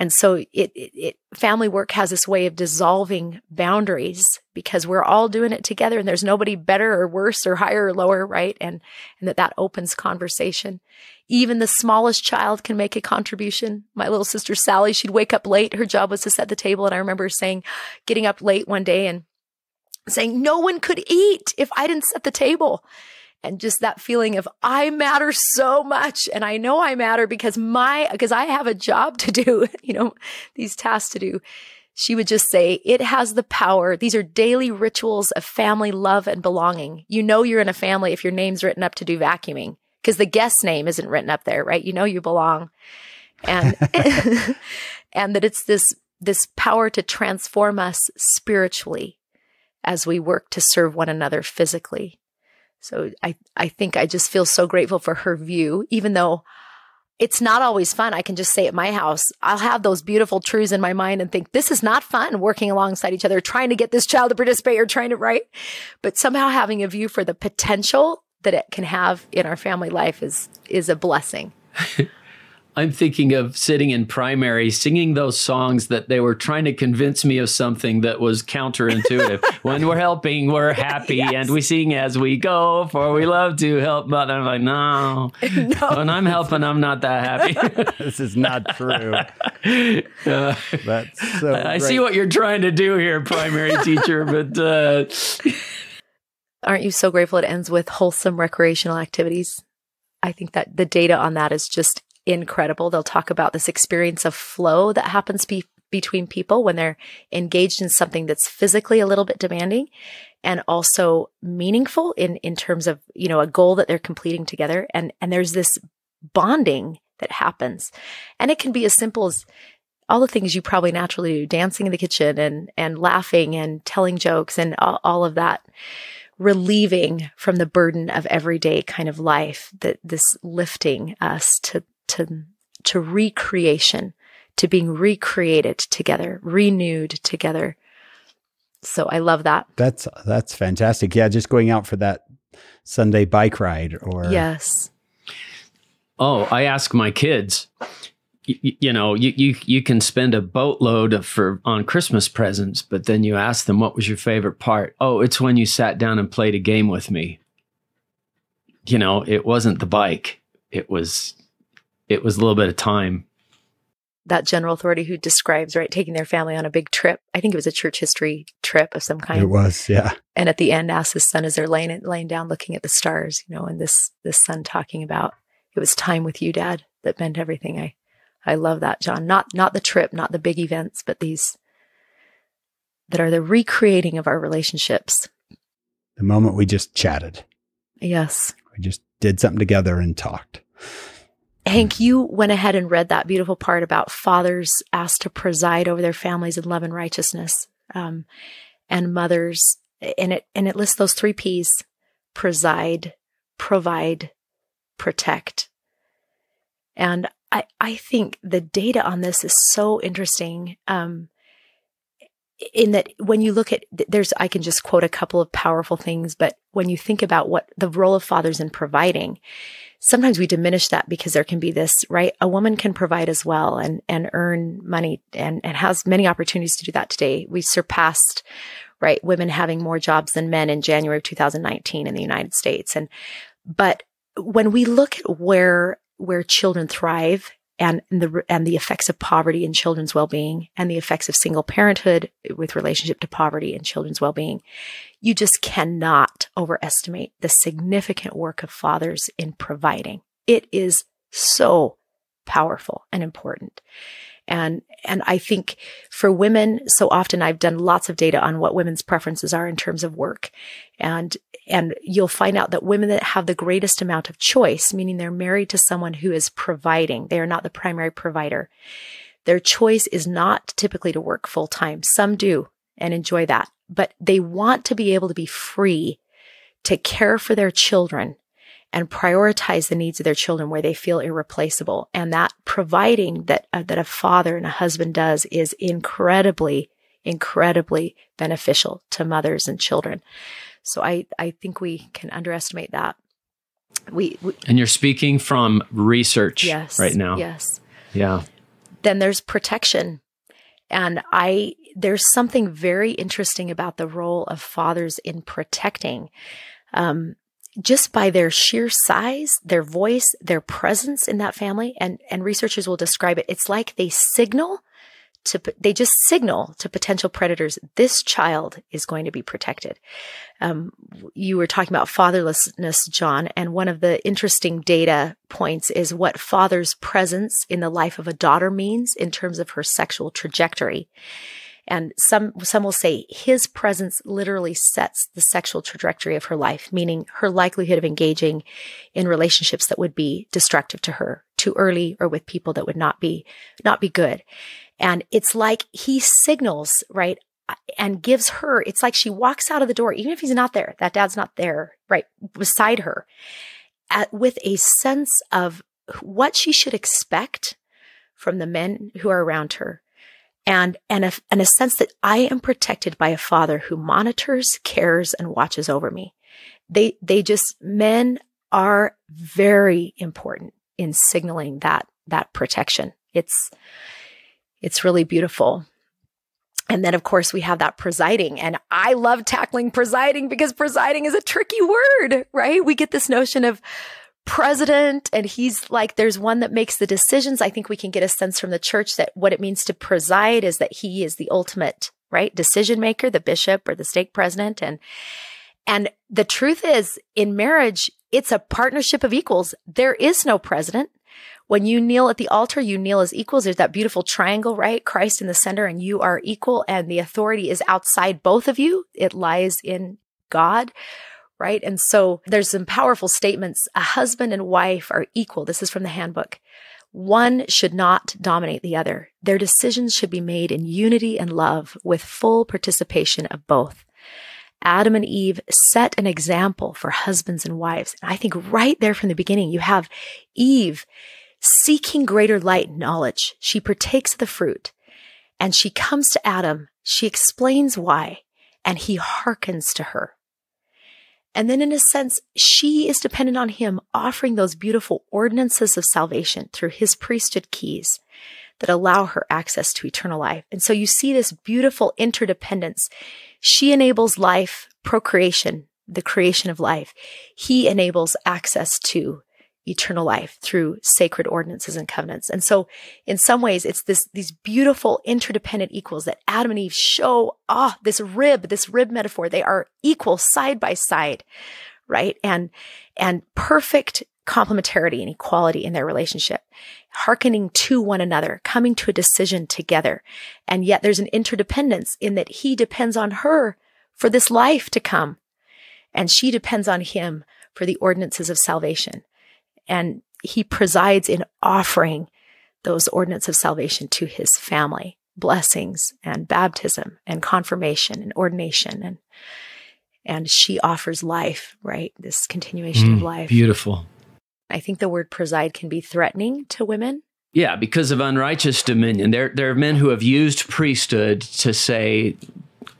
And so it, it, it family work has this way of dissolving boundaries because we're all doing it together, and there's nobody better or worse or higher or lower, right? And and that that opens conversation. Even the smallest child can make a contribution. My little sister Sally, she'd wake up late. Her job was to set the table, and I remember saying, getting up late one day and saying, "No one could eat if I didn't set the table." And just that feeling of I matter so much. And I know I matter because my, because I have a job to do, you know, these tasks to do. She would just say, it has the power. These are daily rituals of family love and belonging. You know, you're in a family if your name's written up to do vacuuming, because the guest name isn't written up there, right? You know, you belong. And, and that it's this, this power to transform us spiritually as we work to serve one another physically. So I, I think I just feel so grateful for her view, even though it's not always fun. I can just say at my house, I'll have those beautiful truths in my mind and think, this is not fun working alongside each other, trying to get this child to participate or trying to write. But somehow having a view for the potential that it can have in our family life is, is a blessing. I'm thinking of sitting in primary, singing those songs that they were trying to convince me of something that was counterintuitive. When we're helping, we're happy, yes. And we sing as we go, for we love to help. But I'm like, no. no. When I'm helping, I'm not that happy. This is not true. Uh, That's so I, I see what you're trying to do here, primary teacher, but... Uh... Aren't you so grateful it ends with wholesome recreational activities? I think that the data on that is just incredible. They'll talk about this experience of flow that happens be between people when they're engaged in something that's physically a little bit demanding and also meaningful in, in terms of, you know, a goal that they're completing together. And, and there's this bonding that happens, and it can be as simple as all the things you probably naturally do, dancing in the kitchen and, and laughing and telling jokes and all, all of that, relieving from the burden of everyday kind of life, that this lifting us to to to recreation, to being recreated together, renewed together. So I love that. That's that's fantastic. Yeah, just going out for that Sunday bike ride or... Yes. Oh, I ask my kids, you, you know, you, you you can spend a boatload of for on Christmas presents, but then you ask them, what was your favorite part? Oh, it's when you sat down and played a game with me. You know, it wasn't the bike. It was... It was a little bit of time. That general authority who describes, right, taking their family on a big trip. I think it was a church history trip of some kind. It was, yeah. And at the end, asks his son as they're laying, laying down, looking at the stars, you know, and this this son talking about, it was time with you, Dad, that meant everything. I I love that, John. Not, not the trip, not the big events, but these that are the recreating of our relationships. The moment we just chatted. Yes. We just did something together and talked. Hank, you went ahead and read that beautiful part about fathers asked to preside over their families in love and righteousness, um, and mothers, and it and it lists those three P's: preside, provide, protect. And I I think the data on this is so interesting. Um, in that when you look at there's, I can just quote a couple of powerful things, but when you think about what the role of fathers in providing. Sometimes we diminish that because there can be this, right? A woman can provide as well and, and earn money and, and has many opportunities to do that today. We surpassed, right, women having more jobs than men in January of two thousand nineteen in the United States. And, but when we look at where, where children thrive and the, and the effects of poverty in children's well-being and the effects of single parenthood with relationship to poverty and children's well-being, you just cannot overestimate the significant work of fathers in providing. It is so powerful and important. And, and I think for women, so often I've done lots of data on what women's preferences are in terms of work. And, and you'll find out that women that have the greatest amount of choice, meaning they're married to someone who is providing, they are not the primary provider. Their choice is not typically to work full time. Some do and enjoy that, but they want to be able to be free to care for their children and prioritize the needs of their children where they feel irreplaceable. And that providing that, uh, that a father and a husband does is incredibly, incredibly beneficial to mothers and children. So I, I think we can underestimate that. We, we And you're speaking from research yes, right now. Yes. Yeah. Then there's protection. And I, there's something very interesting about the role of fathers in protecting, um, just by their sheer size, their voice, their presence in that family. And, and researchers will describe it. It's like they signal to, they just signal to potential predators, this child is going to be protected. Um, you were talking about fatherlessness, John, and one of the interesting data points is what father's presence in the life of a daughter means in terms of her sexual trajectory. And some, some will say his presence literally sets the sexual trajectory of her life, meaning her likelihood of engaging in relationships that would be destructive to her too early or with people that would not be, not be good. And it's like he signals, right? And gives her, it's like she walks out of the door, even if he's not there, that dad's not there, right? Beside her at, with a sense of what she should expect from the men who are around her. And, and, a, and a sense that I am protected by a father who monitors, cares, and watches over me. They, they just, men are very important in signaling that, that protection. It's, it's really beautiful. And then, of course, we have that presiding. And I love tackling presiding because presiding is a tricky word, right? We get this notion of president, and he's like, there's one that makes the decisions. I think we can get a sense from the church that what it means to preside is that he is the ultimate, right, decision maker, the bishop or the stake president. And, and the truth is, in marriage, it's a partnership of equals. There is no president. When you kneel at the altar, you kneel as equals. There's that beautiful triangle, right? Christ in the center, and you are equal, and the authority is outside both of you. It lies in God. Right? And so there's some powerful statements. A husband and wife are equal. This is from the handbook. One should not dominate the other. Their decisions should be made in unity and love with full participation of both. Adam and Eve set an example for husbands and wives. And I think right there from the beginning, you have Eve seeking greater light and knowledge. She partakes of the fruit and she comes to Adam. She explains why, and he hearkens to her. And then in a sense, she is dependent on him offering those beautiful ordinances of salvation through his priesthood keys that allow her access to eternal life. And so you see this beautiful interdependence. She enables life, procreation, the creation of life. He enables access to eternal life through sacred ordinances and covenants. And so in some ways, it's this, these beautiful interdependent equals that Adam and Eve show, ah, oh, this rib, this rib metaphor, they are equal side by side, right? And, and perfect complementarity and equality in their relationship, hearkening to one another, coming to a decision together. And yet there's an interdependence in that he depends on her for this life to come. And she depends on him for the ordinances of salvation. And he presides in offering those ordinances of salvation to his family, blessings and baptism and confirmation and ordination. And, and she offers life, right? This continuation mm, of life. Beautiful. I think the word preside can be threatening to women. Yeah, because of unrighteous dominion. There, there are men who have used priesthood to say,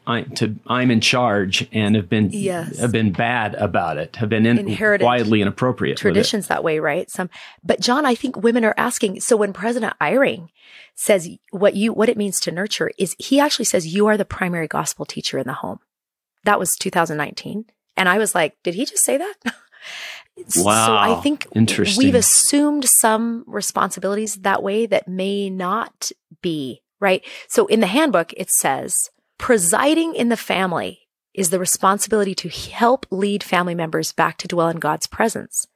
I, to, I'm in charge, and have been yes. have been bad about it, have been in, Inherited widely inappropriate traditions that way, right? Some, but John, I think women are asking. So when President Eyring says what you what it means to nurture is, he actually says you are the primary gospel teacher in the home. That was two thousand nineteen, and I was like, did he just say that? Wow. So I think we've assumed some responsibilities that way that may not be right. So in the handbook, it says, presiding in the family is the responsibility to help lead family members back to dwell in God's presence.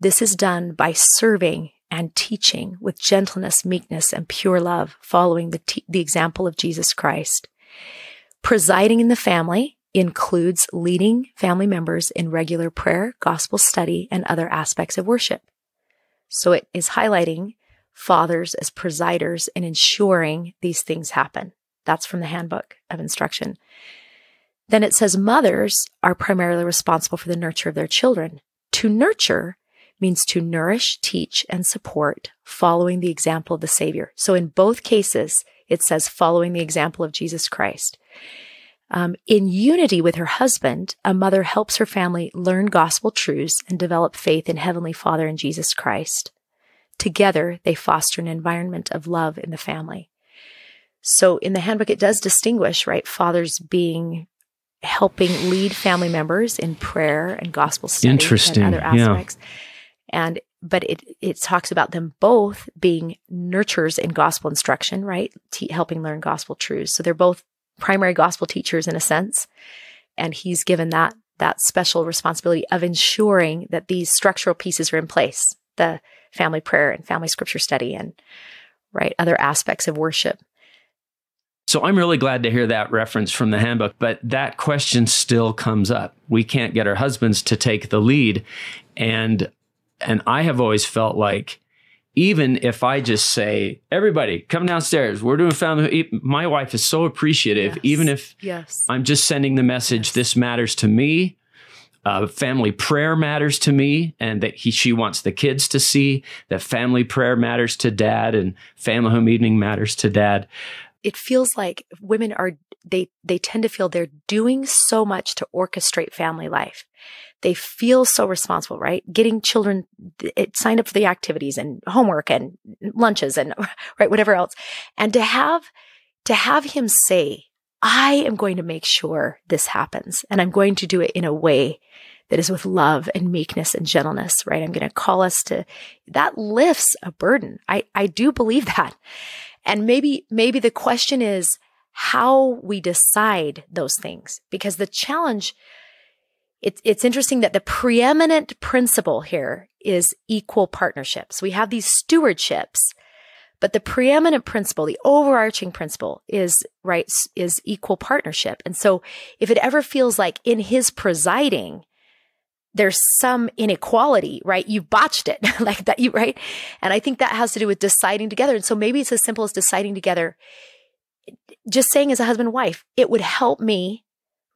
This is done by serving and teaching with gentleness, meekness, and pure love, following the, te- the example of Jesus Christ. Presiding in the family includes leading family members in regular prayer, gospel study, and other aspects of worship. So it is highlighting fathers as presiders and ensuring these things happen. That's from the handbook of instruction. Then it says mothers are primarily responsible for the nurture of their children. To nurture means to nourish, teach, and support, following the example of the Savior. So in both cases, it says following the example of Jesus Christ. Um, in unity with her husband, a mother helps her family learn gospel truths and develop faith in Heavenly Father and Jesus Christ. Together, they foster an environment of love in the family. So in the handbook, it does distinguish, right, fathers being helping lead family members in prayer and gospel studies and other aspects. Yeah. And but it it talks about them both being nurturers in gospel instruction, right, Te- helping learn gospel truths. So they're both primary gospel teachers in a sense, and he's given that that special responsibility of ensuring that these structural pieces are in place, the family prayer and family scripture study and, right, other aspects of worship. So I'm really glad to hear that reference from the handbook, but that question still comes up. We can't get our husbands to take the lead. And and I have always felt like, even if I just say, everybody, come downstairs, we're doing family, my wife is so appreciative, yes. even if yes. I'm just sending the message, yes. this matters to me, uh, family prayer matters to me, and that he, she wants the kids to see that family prayer matters to dad and family home evening matters to dad. It feels like women are, they they tend to feel they're doing so much to orchestrate family life. They feel so responsible, right? Getting children it, signed up for the activities and homework and lunches and right whatever else. And to have to have him say, I am going to make sure this happens, and I'm going to do it in a way that is with love and meekness and gentleness, right? I'm going to call us to, that lifts a burden. I, I do believe that. And maybe, maybe the question is how we decide those things, because the challenge, it's, it's interesting that the preeminent principle here is equal partnerships. We have these stewardships, but the preeminent principle, the overarching principle is, right, is equal partnership. And so if it ever feels like in his presiding, there's some inequality, right? You botched it like that, you right? And I think that has to do with deciding together. And so maybe it's as simple as deciding together, just saying as a husband and wife, it would help me,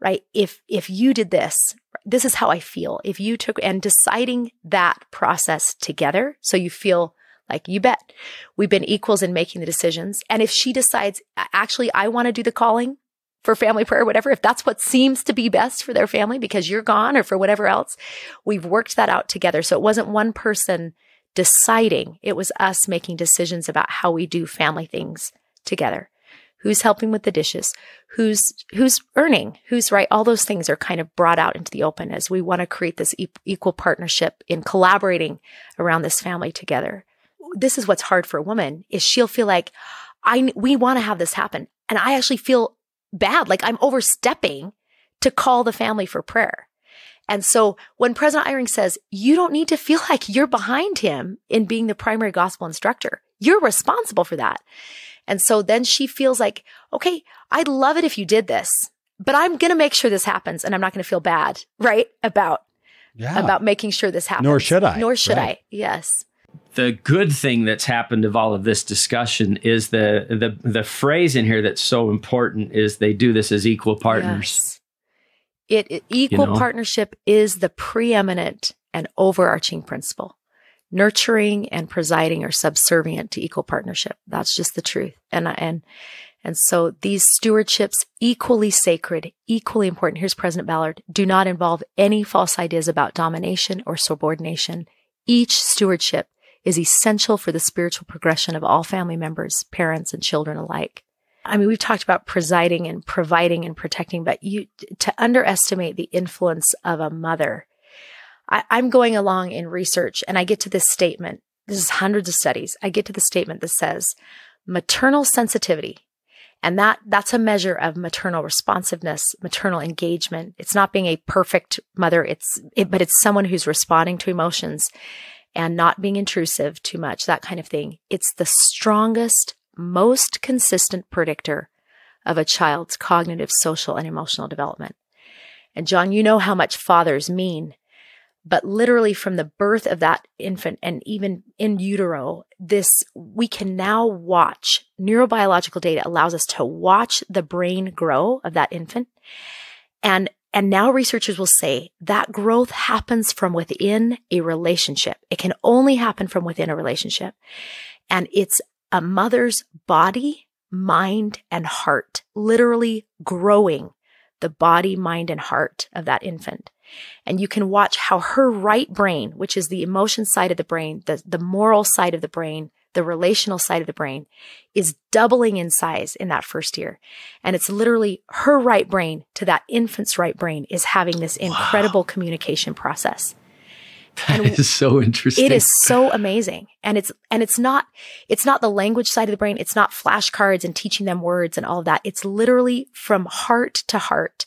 right? If, if you did this, this is how I feel. If you took, and deciding that process together. So you feel like, you bet, we've been equals in making the decisions. And if she decides, actually, I want to do the calling for family prayer, whatever, if that's what seems to be best for their family because you're gone or for whatever else, we've worked that out together. So it wasn't one person deciding. It was us making decisions about how we do family things together. Who's helping with the dishes? Who's who's earning? Who's right? All those things are kind of brought out into the open as we want to create this e- equal partnership in collaborating around this family together. This is what's hard for a woman, is she'll feel like, I we want to have this happen. And I actually feel bad, like I'm overstepping to call the family for prayer. And so when President Eyring says, you don't need to feel like you're behind him in being the primary gospel instructor, you're responsible for that. And so then she feels like, okay, I'd love it if you did this, but I'm going to make sure this happens, and I'm not going to feel bad, right, about, yeah. about making sure this happens. Nor should I. Nor should right. I. Yes. The good thing that's happened of all of this discussion is the the the phrase in here that's so important is they do this as equal partners. Yes. It, it equal you know? partnership is the preeminent and overarching principle. Nurturing and presiding are subservient to equal partnership. That's just the truth. And and and so these stewardships, equally sacred, equally important. Here's President Ballard. Do not involve any false ideas about domination or subordination. Each stewardship is essential for the spiritual progression of all family members, parents, and children alike. I mean, we've talked about presiding and providing and protecting, but you to underestimate the influence of a mother. I, I'm going along in research, and I get to this statement. This is hundreds of studies. I get to the statement that says maternal sensitivity, and that that's a measure of maternal responsiveness, maternal engagement. It's not being a perfect mother, it's it, but it's someone who's responding to emotions and not being intrusive too much, that kind of thing. It's the strongest, most consistent predictor of a child's cognitive, social, and emotional development. And John, you know how much fathers mean, but literally from the birth of that infant and even in utero, this, we can now watch, neurobiological data allows us to watch the brain grow of that infant. And And now researchers will say that growth happens from within a relationship. It can only happen from within a relationship. And it's a mother's body, mind, and heart literally growing the body, mind, and heart of that infant. And you can watch how her right brain, which is the emotion side of the brain, the, the moral side of the brain, the relational side of the brain, is doubling in size in that first year. And it's literally her right brain to that infant's right brain is having this incredible wow. communication process. That and is so interesting. It is so amazing. And it's and it's not it's not the language side of the brain. It's not flashcards and teaching them words and all of that. It's literally from heart to heart.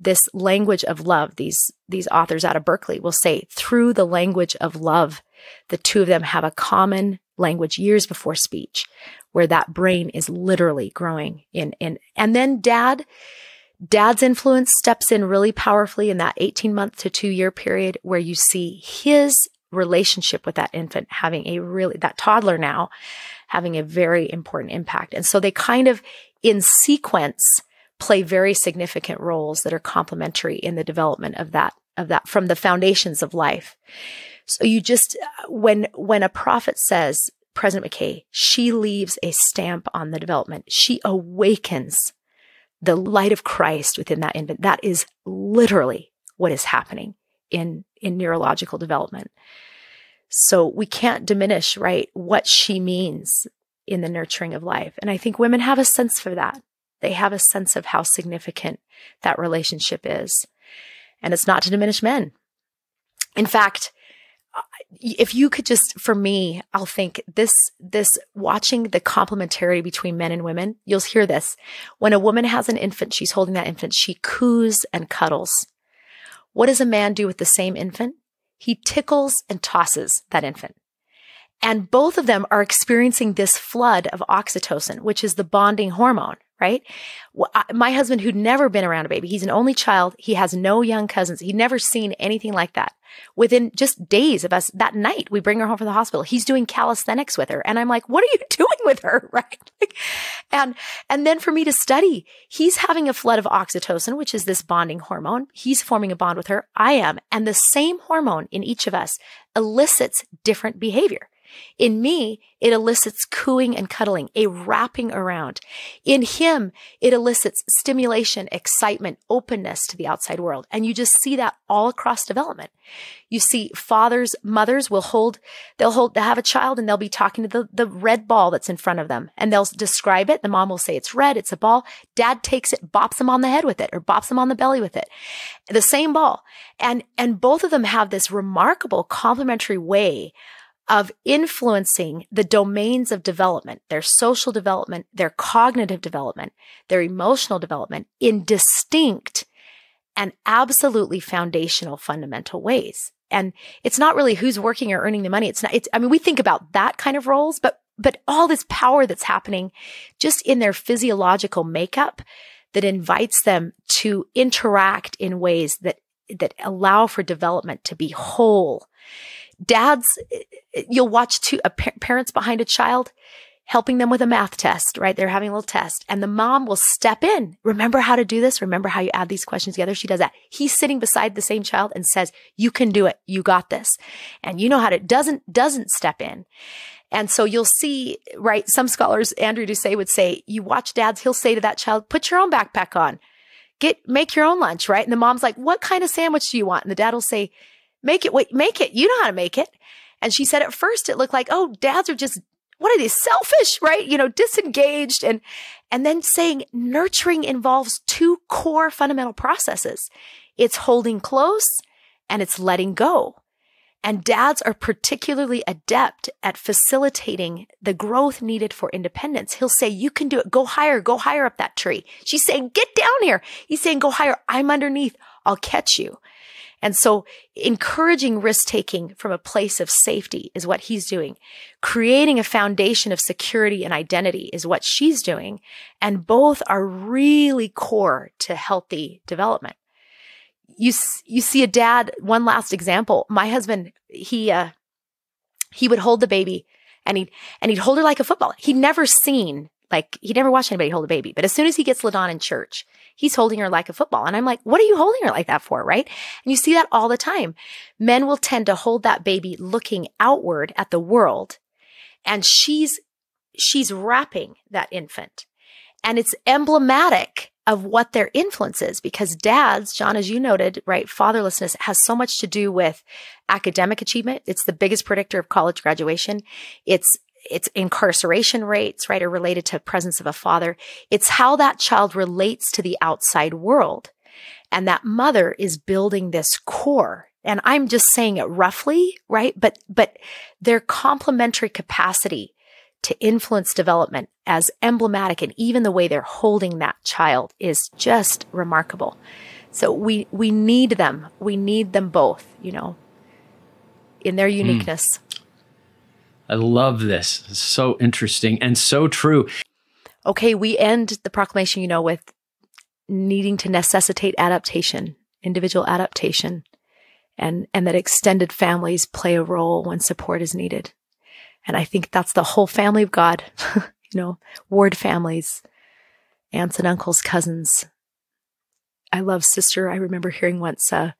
This language of love, these these authors out of Berkeley will say, through the language of love, the two of them have a common language years before speech, where that brain is literally growing in in and then dad Dad's influence steps in really powerfully in that eighteen-month to two-year period, where you see his relationship with that infant having a really, that toddler now, having a very important impact. And so they kind of, in sequence, play very significant roles that are complementary in the development of that, of that, from the foundations of life. So you just, when, when a prophet says, President McKay, she leaves a stamp on the development. She awakens the light of Christ within that infant. That is literally what is happening in, in neurological development. So we can't diminish, right, what she means in the nurturing of life. And I think women have a sense for that. They have a sense of how significant that relationship is. And it's not to diminish men. In fact, if you could just, for me, I'll think this, this watching the complementarity between men and women, you'll hear this. When a woman has an infant, she's holding that infant, she coos and cuddles. What does a man do with the same infant? He tickles and tosses that infant. And both of them are experiencing this flood of oxytocin, which is the bonding hormone, right? My husband, who'd never been around a baby, he's an only child. He has no young cousins. He'd never seen anything like that. Within just days of us, that night, we bring her home from the hospital. He's doing calisthenics with her. And I'm like, what are you doing with her, right? and and then for me to study, he's having a flood of oxytocin, which is this bonding hormone. He's forming a bond with her. I am. And the same hormone in each of us elicits different behavior. In me, it elicits cooing and cuddling, a wrapping around. In him, it elicits stimulation, excitement, openness to the outside world. And you just see that all across development. You see fathers, mothers will hold, they'll hold, they'll have a child and they'll be talking to the, the red ball that's in front of them. And they'll describe it. The mom will say, it's red, it's a ball. Dad takes it, bops him on the head with it, or bops him on the belly with it. The same ball. And, and both of them have this remarkable complementary way of influencing the domains of development, their social development, their cognitive development, their emotional development, in distinct and absolutely foundational, fundamental ways. And it's not really who's working or earning the money. It's not, it's, I mean, we think about that kind of roles, but, but all this power that's happening just in their physiological makeup that invites them to interact in ways that, that allow for development to be whole. Dads, you'll watch two a pa- parents behind a child helping them with a math test, right? They're having a little test. And the mom will step in. Remember how to do this? Remember how you add these questions together? She does that. He's sitting beside the same child and says, you can do it. You got this. And you know how to, doesn't, doesn't step in. And so you'll see, right? Some scholars, Andrew Dusset would say, you watch dads, he'll say to that child, put your own backpack on, get, make your own lunch, right? And the mom's like, what kind of sandwich do you want? And the dad will say, Make it, wait, make it. You know how to make it. And she said at first it looked like, oh, dads are just, what are they, selfish, right? You know, disengaged. And, and then saying nurturing involves two core fundamental processes. It's holding close and it's letting go. And dads are particularly adept at facilitating the growth needed for independence. He'll say, you can do it. Go higher. Go higher up that tree. She's saying, get down here. He's saying, go higher. I'm underneath. I'll catch you. And so encouraging risk-taking from a place of safety is what he's doing. Creating a foundation of security and identity is what she's doing. And both are really core to healthy development. You, you see a dad, one last example. My husband, he, uh, he would hold the baby and he'd, and he'd hold her like a football. He'd never seen, like, he'd never watched anybody hold a baby. But as soon as he gets Ladon in church, he's holding her like a football. And I'm like, what are you holding her like that for, right? And you see that all the time. Men will tend to hold that baby looking outward at the world. And she's, she's wrapping that infant. And it's emblematic of what their influence is, because dads, John, as you noted, right, fatherlessness has so much to do with academic achievement. It's the biggest predictor of college graduation. It's It's incarceration rates, right, are related to presence of a father. It's how that child relates to the outside world. And that mother is building this core. And I'm just saying it roughly, right? But, but their complementary capacity to influence development as emblematic, and even the way they're holding that child, is just remarkable. So we, we need them. We need them both, you know, in their uniqueness. Mm. I love this. It's so interesting and so true. Okay, we end the proclamation, you know, with needing to necessitate adaptation, individual adaptation, and, and that extended families play a role when support is needed. And I think that's the whole family of God, you know, ward families, aunts and uncles, cousins. I love Sister. I remember hearing once uh,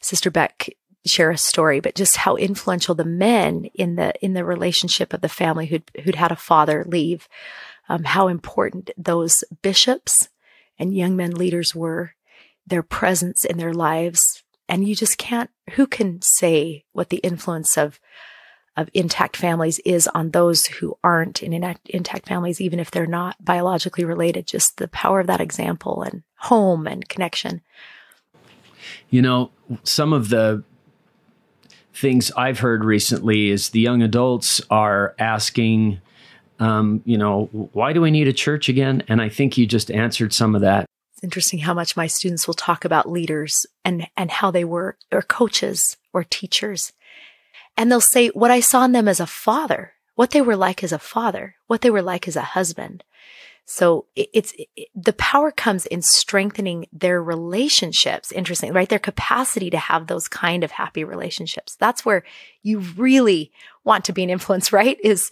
Sister Beck share a story, but just how influential the men in the in the relationship of the family who'd who'd had a father leave, um, how important those bishops and young men leaders were, their presence in their lives. And you just can't, who can say what the influence of of intact families is on those who aren't in inact, intact families, even if they're not biologically related, just the power of that example and home and connection. You know, some of the things I've heard recently is the young adults are asking, um, you know, why do we need a church again? And I think you just answered some of that. It's interesting how much my students will talk about leaders and, and how they were, or coaches or teachers. And they'll say, what I saw in them as a father, what they were like as a father, what they were like as a husband. So it's it, the power comes in strengthening their relationships. Interesting, right? Their capacity to have those kind of happy relationships. That's where you really want to be an influence, right? Is,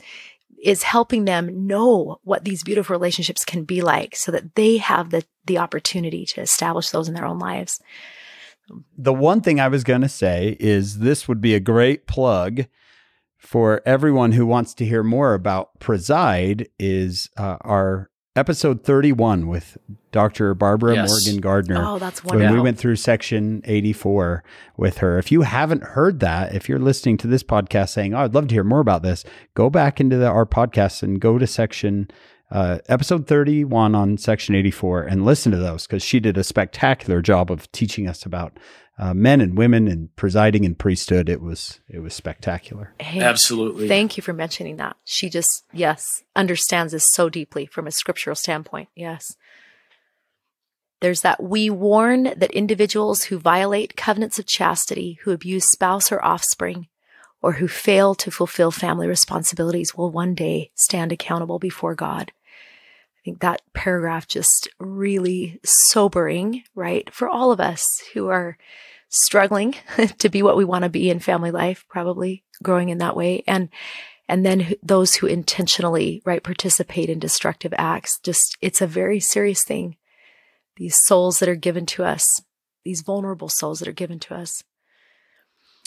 is helping them know what these beautiful relationships can be like, so that they have the, the opportunity to establish those in their own lives. The one thing I was going to say is this would be a great plug for everyone who wants to hear more about Preside is uh, our episode thirty-one with Doctor Barbara yes. Morgan Gardner. Oh, that's wonderful. When we went through section eighty-four with her. If you haven't heard that, if you're listening to this podcast saying, oh, I'd love to hear more about this, go back into the, our podcast and go to section uh, episode thirty-one on section eighty-four and listen to those, because she did a spectacular job of teaching us about uh, men and women and presiding and priesthood. It was, it was spectacular. Hey, absolutely. Thank you for mentioning that. She just, yes, understands this so deeply from a scriptural standpoint. Yes. There's that, we warn that individuals who violate covenants of chastity, who abuse spouse or offspring, or who fail to fulfill family responsibilities will one day stand accountable before God. I think that paragraph just really sobering, right? For all of us who are struggling to be what we want to be in family life, probably growing in that way. And, and then those who intentionally, right, participate in destructive acts. Just, it's a very serious thing. These souls that are given to us, these vulnerable souls that are given to us.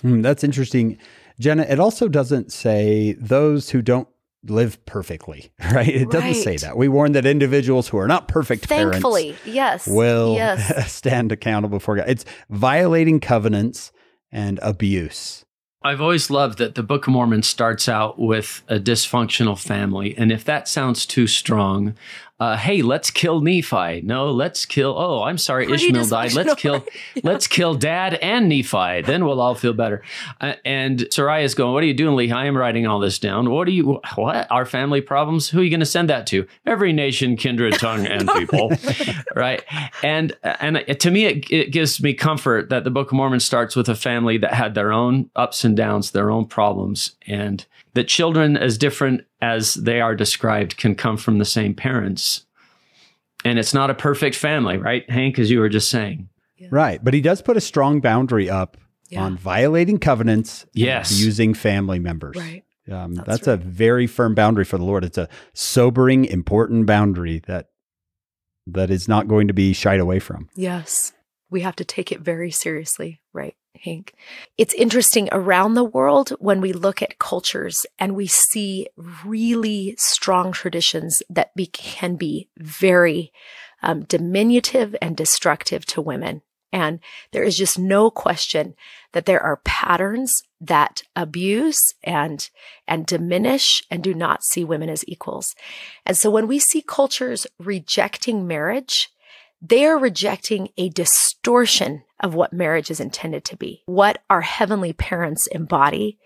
Mm, that's interesting, Jenna. It also doesn't say those who don't live perfectly, right? It right. doesn't say that. We warn that individuals who are not perfect Thankfully, parents yes, will yes. stand accountable before God. It's violating covenants and abuse. I've always loved that the Book of Mormon starts out with a dysfunctional family. And if that sounds too strong, uh, hey, let's kill Nephi. No, let's kill, oh, I'm sorry, Pretty Ishmael died. Let's kill, yeah. let's kill Dad and Nephi. Then we'll all feel better. Uh, and Sarai is going, what are you doing, Lehi? I am writing all this down. What are you, what? Our family problems? Who are you going to send that to? Every nation, kindred, tongue, and people. Right? And and to me, it, it gives me comfort that the Book of Mormon starts with a family that had their own ups and downs, their own problems, and that children, as different as they are described, can come from the same parents. And it's not a perfect family, right, Hank, as you were just saying. Yeah. Right. But he does put a strong boundary up yeah. on violating covenants, yes, and abusing family members. Right. Um, that's that's right. a very firm boundary for the Lord. It's a sobering, important boundary that that is not going to be shied away from. Yes. We have to take it very seriously, right, Hank? It's interesting around the world when we look at cultures and we see really strong traditions that be, can be very um, diminutive and destructive to women. And there is just no question that there are patterns that abuse and and diminish and do not see women as equals. And so when we see cultures rejecting marriage, they are rejecting a distortion of what marriage is intended to be, what our heavenly parents embody,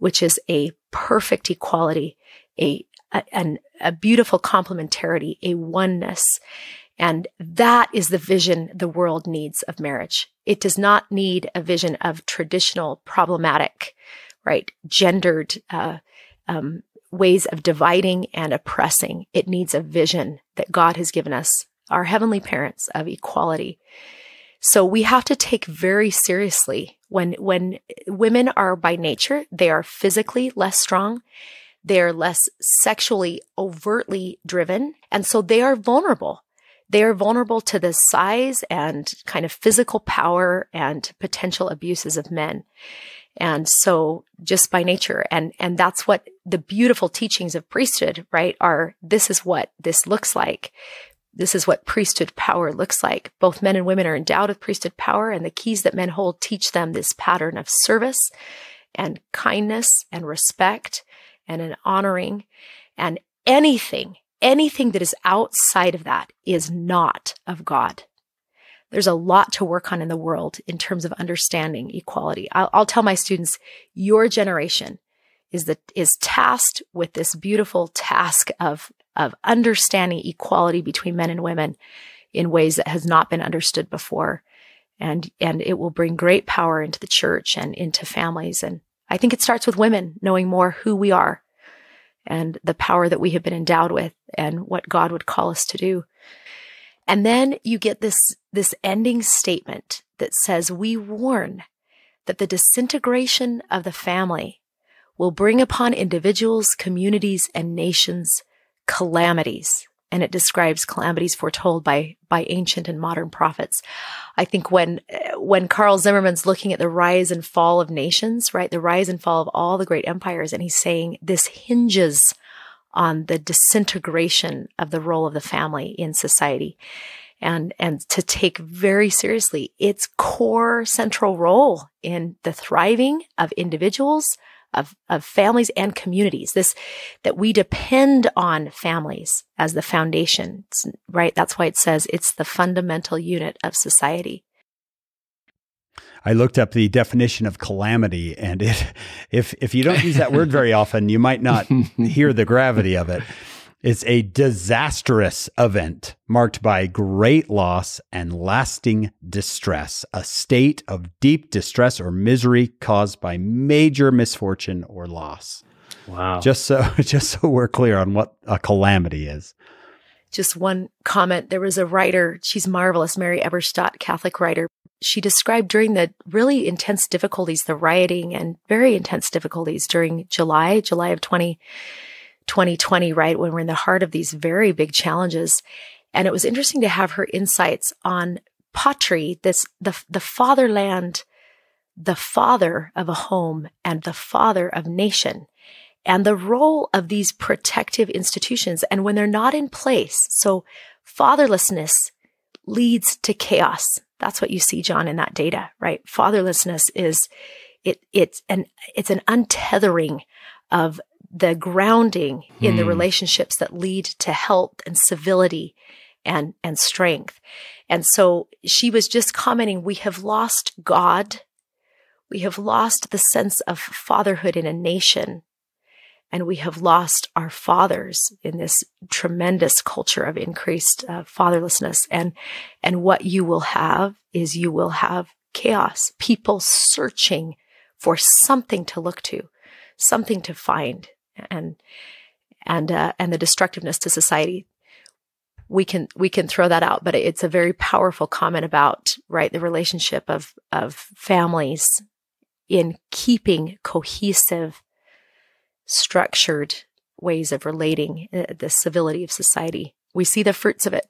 which is a perfect equality, a a, an, a beautiful complementarity, a oneness. And that is the vision the world needs of marriage. It does not need a vision of traditional, problematic, right, gendered uh, um, ways of dividing and oppressing. It needs a vision that God has given us, our heavenly parents, of equality. So we have to take very seriously when when women are by nature, they are physically less strong. They are less sexually overtly driven. And so they are vulnerable. They are vulnerable to the size and kind of physical power and potential abuses of men. And so just by nature, and, and that's what the beautiful teachings of priesthood, right, are. This is what this looks like. This is what priesthood power looks like. Both men and women are endowed with priesthood power, and the keys that men hold teach them this pattern of service and kindness and respect and an honoring, and anything Anything that is outside of that is not of God. There's a lot to work on in the world in terms of understanding equality. I'll, I'll tell my students, your generation is the, is tasked with this beautiful task of, of understanding equality between men and women in ways that has not been understood before. And, and it will bring great power into the church and into families. And I think it starts with women knowing more who we are and the power that we have been endowed with and what God would call us to do. And then you get this, this ending statement that says, we warn that the disintegration of the family will bring upon individuals, communities, and nations calamities. And it describes calamities foretold by, by ancient and modern prophets. I think when, when Carl Zimmerman's looking at the rise and fall of nations, right, the rise and fall of all the great empires, and he's saying this hinges on the disintegration of the role of the family in society, and, and to take very seriously its core central role in the thriving of individuals, Of, of families and communities, this, that we depend on families as the foundation, right? That's why it says it's the fundamental unit of society. I looked up the definition of calamity, and it, if, if you don't use that word very often, you might not hear the gravity of it. It's a disastrous event marked by great loss and lasting distress, a state of deep distress or misery caused by major misfortune or loss. Wow. Just so, just so we're clear on what a calamity is. Just one comment. There was a writer, she's marvelous, Mary Eberstadt, Catholic writer. She described during the really intense difficulties, the rioting and very intense difficulties during July, July of twenty twenty, right, when we're in the heart of these very big challenges. And it was interesting to have her insights on patrie, this, the, the fatherland, the father of a home and the father of nation, and the role of these protective institutions. And when they're not in place, so fatherlessness leads to chaos. That's what you see, John, in that data, right? Fatherlessness is, it, it's an, it's an untethering of the grounding in hmm. the relationships that lead to health and civility and, and strength. And so she was just commenting, we have lost God. We have lost the sense of fatherhood in a nation. And we have lost our fathers in this tremendous culture of increased uh, fatherlessness. And, and what you will have is you will have chaos, people searching for something to look to, something to find. And and uh, and the destructiveness to society, we can we can throw that out, but it's a very powerful comment about, right, the relationship of of families in keeping cohesive, structured ways of relating, uh, the civility of society. We see the fruits of it.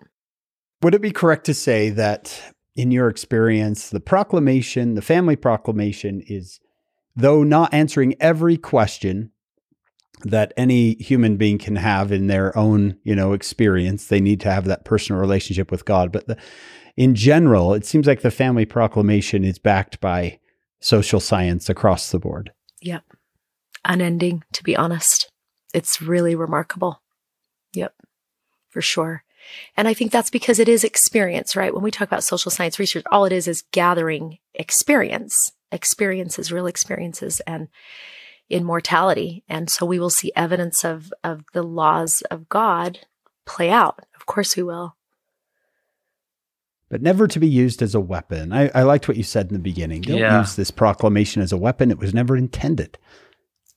Would it be correct to say that, in your experience, the proclamation, the family proclamation, is, though not answering every question, that any human being can have in their own, you know, experience. They need to have that personal relationship with God. But the, in general, it seems like the family proclamation is backed by social science across the board. Yep. Unending, to be honest. It's really remarkable. Yep, for sure. And I think that's because it is experience, right? When we talk about social science research, all it is is gathering experience, experiences, real experiences, and in mortality. And so we will see evidence of, of the laws of God play out. Of course we will. But never to be used as a weapon. I, I liked what you said in the beginning. Don't yeah. use this proclamation as a weapon. It was never intended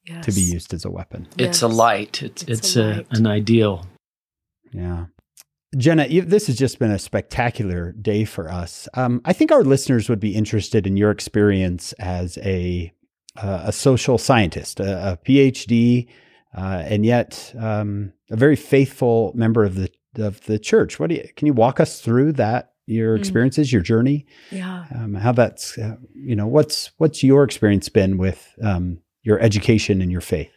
yes. to be used as a weapon. It's yes. a light. It's, it's, it's a light. A, an ideal. Yeah. Jenna, you, this has just been a spectacular day for us. Um, I think our listeners would be interested in your experience as a uh, a social scientist, a, a PhD, uh, and yet um, a very faithful member of the of the church. What do you, can you walk us through that, your experiences, mm. your journey? Yeah, um, how that's uh, you know what's what's your experience been with um, your education and your faith?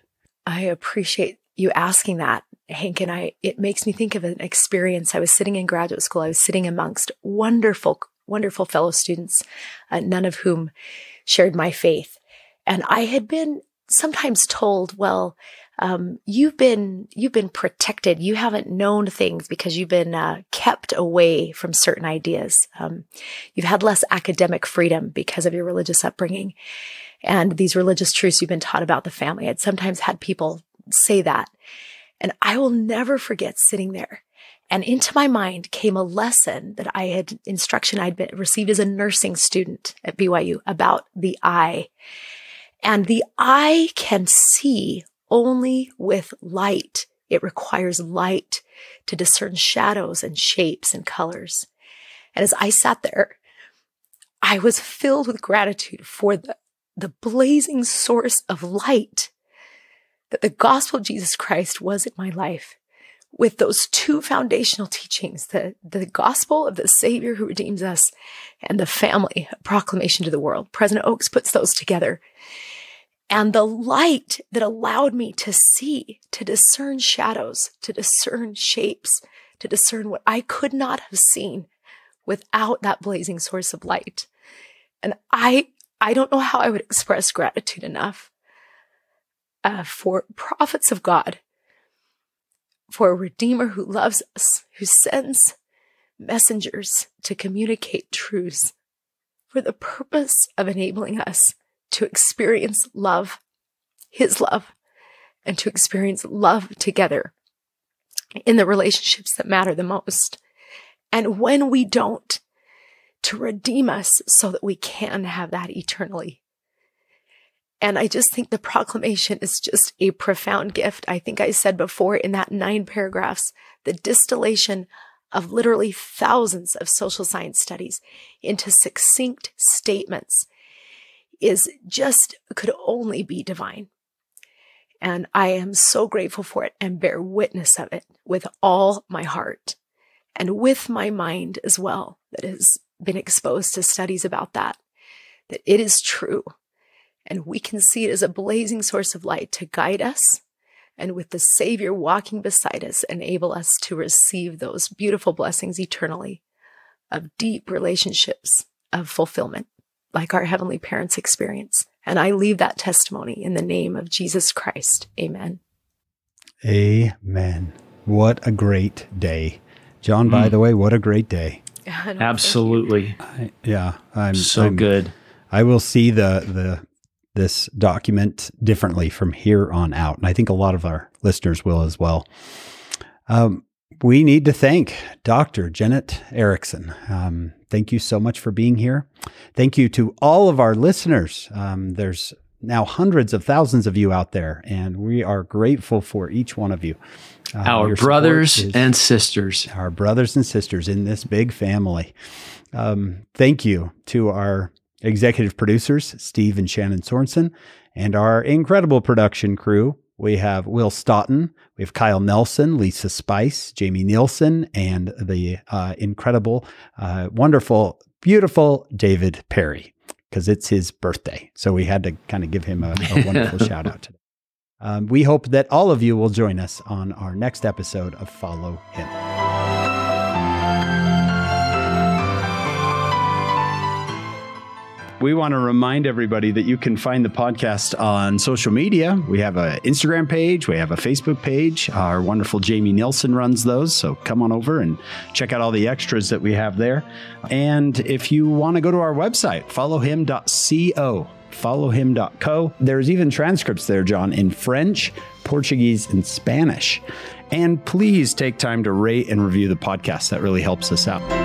I appreciate you asking that, Hank, and I, it makes me think of an experience. I was sitting in graduate school. I was sitting amongst wonderful, wonderful fellow students, uh, none of whom shared my faith. And I had been sometimes told, well, um, you've been, you've been protected. You haven't known things because you've been uh, kept away from certain ideas. Um, you've had less academic freedom because of your religious upbringing and these religious truths you've been taught about the family. I'd sometimes had people say that. And I will never forget sitting there. And into my mind came a lesson that I had, instruction I'd been, received as a nursing student at B Y U about the eye. And the eye can see only with light. It requires light to discern shadows and shapes and colors. And as I sat there, I was filled with gratitude for the, the blazing source of light that the gospel of Jesus Christ was in my life, with those two foundational teachings, the, the gospel of the Savior who redeems us and the family, a proclamation to the world. President Oaks puts those together. And the light that allowed me to see, to discern shadows, to discern shapes, to discern what I could not have seen without that blazing source of light. And I, I don't know how I would express gratitude enough. Uh, for prophets of God, for a Redeemer who loves us, who sends messengers to communicate truths for the purpose of enabling us to experience love, his love, and to experience love together in the relationships that matter the most. And when we don't, to redeem us so that we can have that eternally. And I just think the proclamation is just a profound gift. I think I said before in that nine paragraphs, the distillation of literally thousands of social science studies into succinct statements is just, could only be divine. And I am so grateful for it and bear witness of it with all my heart and with my mind as well, that has been exposed to studies about that, that it is true. And we can see it as a blazing source of light to guide us, and with the Savior walking beside us, enable us to receive those beautiful blessings eternally of deep relationships, of fulfillment, like our Heavenly Parents experience. And I leave that testimony in the name of Jesus Christ. Amen. Amen. What a great day. John, mm. by the way, what a great day. Absolutely. I, yeah. I'm so I'm, good. I will see the, the, this document differently from here on out. And I think a lot of our listeners will as well. Um, we need to thank Doctor Janet Erickson. Um, thank you so much for being here. Thank you to all of our listeners. Um, there's now hundreds of thousands of you out there, and we are grateful for each one of you. Uh, our brothers and sisters. Our brothers and sisters in this big family. Um, thank you to our executive producers, Steve and Shannon Sorensen, and our incredible production crew. We have Will Stoughton, we have Kyle Nelson, Lisa Spice, Jamie Nielsen, and the uh, incredible, uh, wonderful, beautiful David Perry, because it's his birthday. So we had to kind of give him a, a wonderful shout out today. Um, we hope that all of you will join us on our next episode of Follow Him. We want to remind everybody that you can find the podcast on social media. We have an Instagram page. We have a Facebook page. Our wonderful Jamie Nielsen runs those. So come on over and check out all the extras that we have there. And if you want to go to our website, follow him dot co. follow him dot co. There's even transcripts there, John, in French, Portuguese, and Spanish. And please take time to rate and review the podcast. That really helps us out.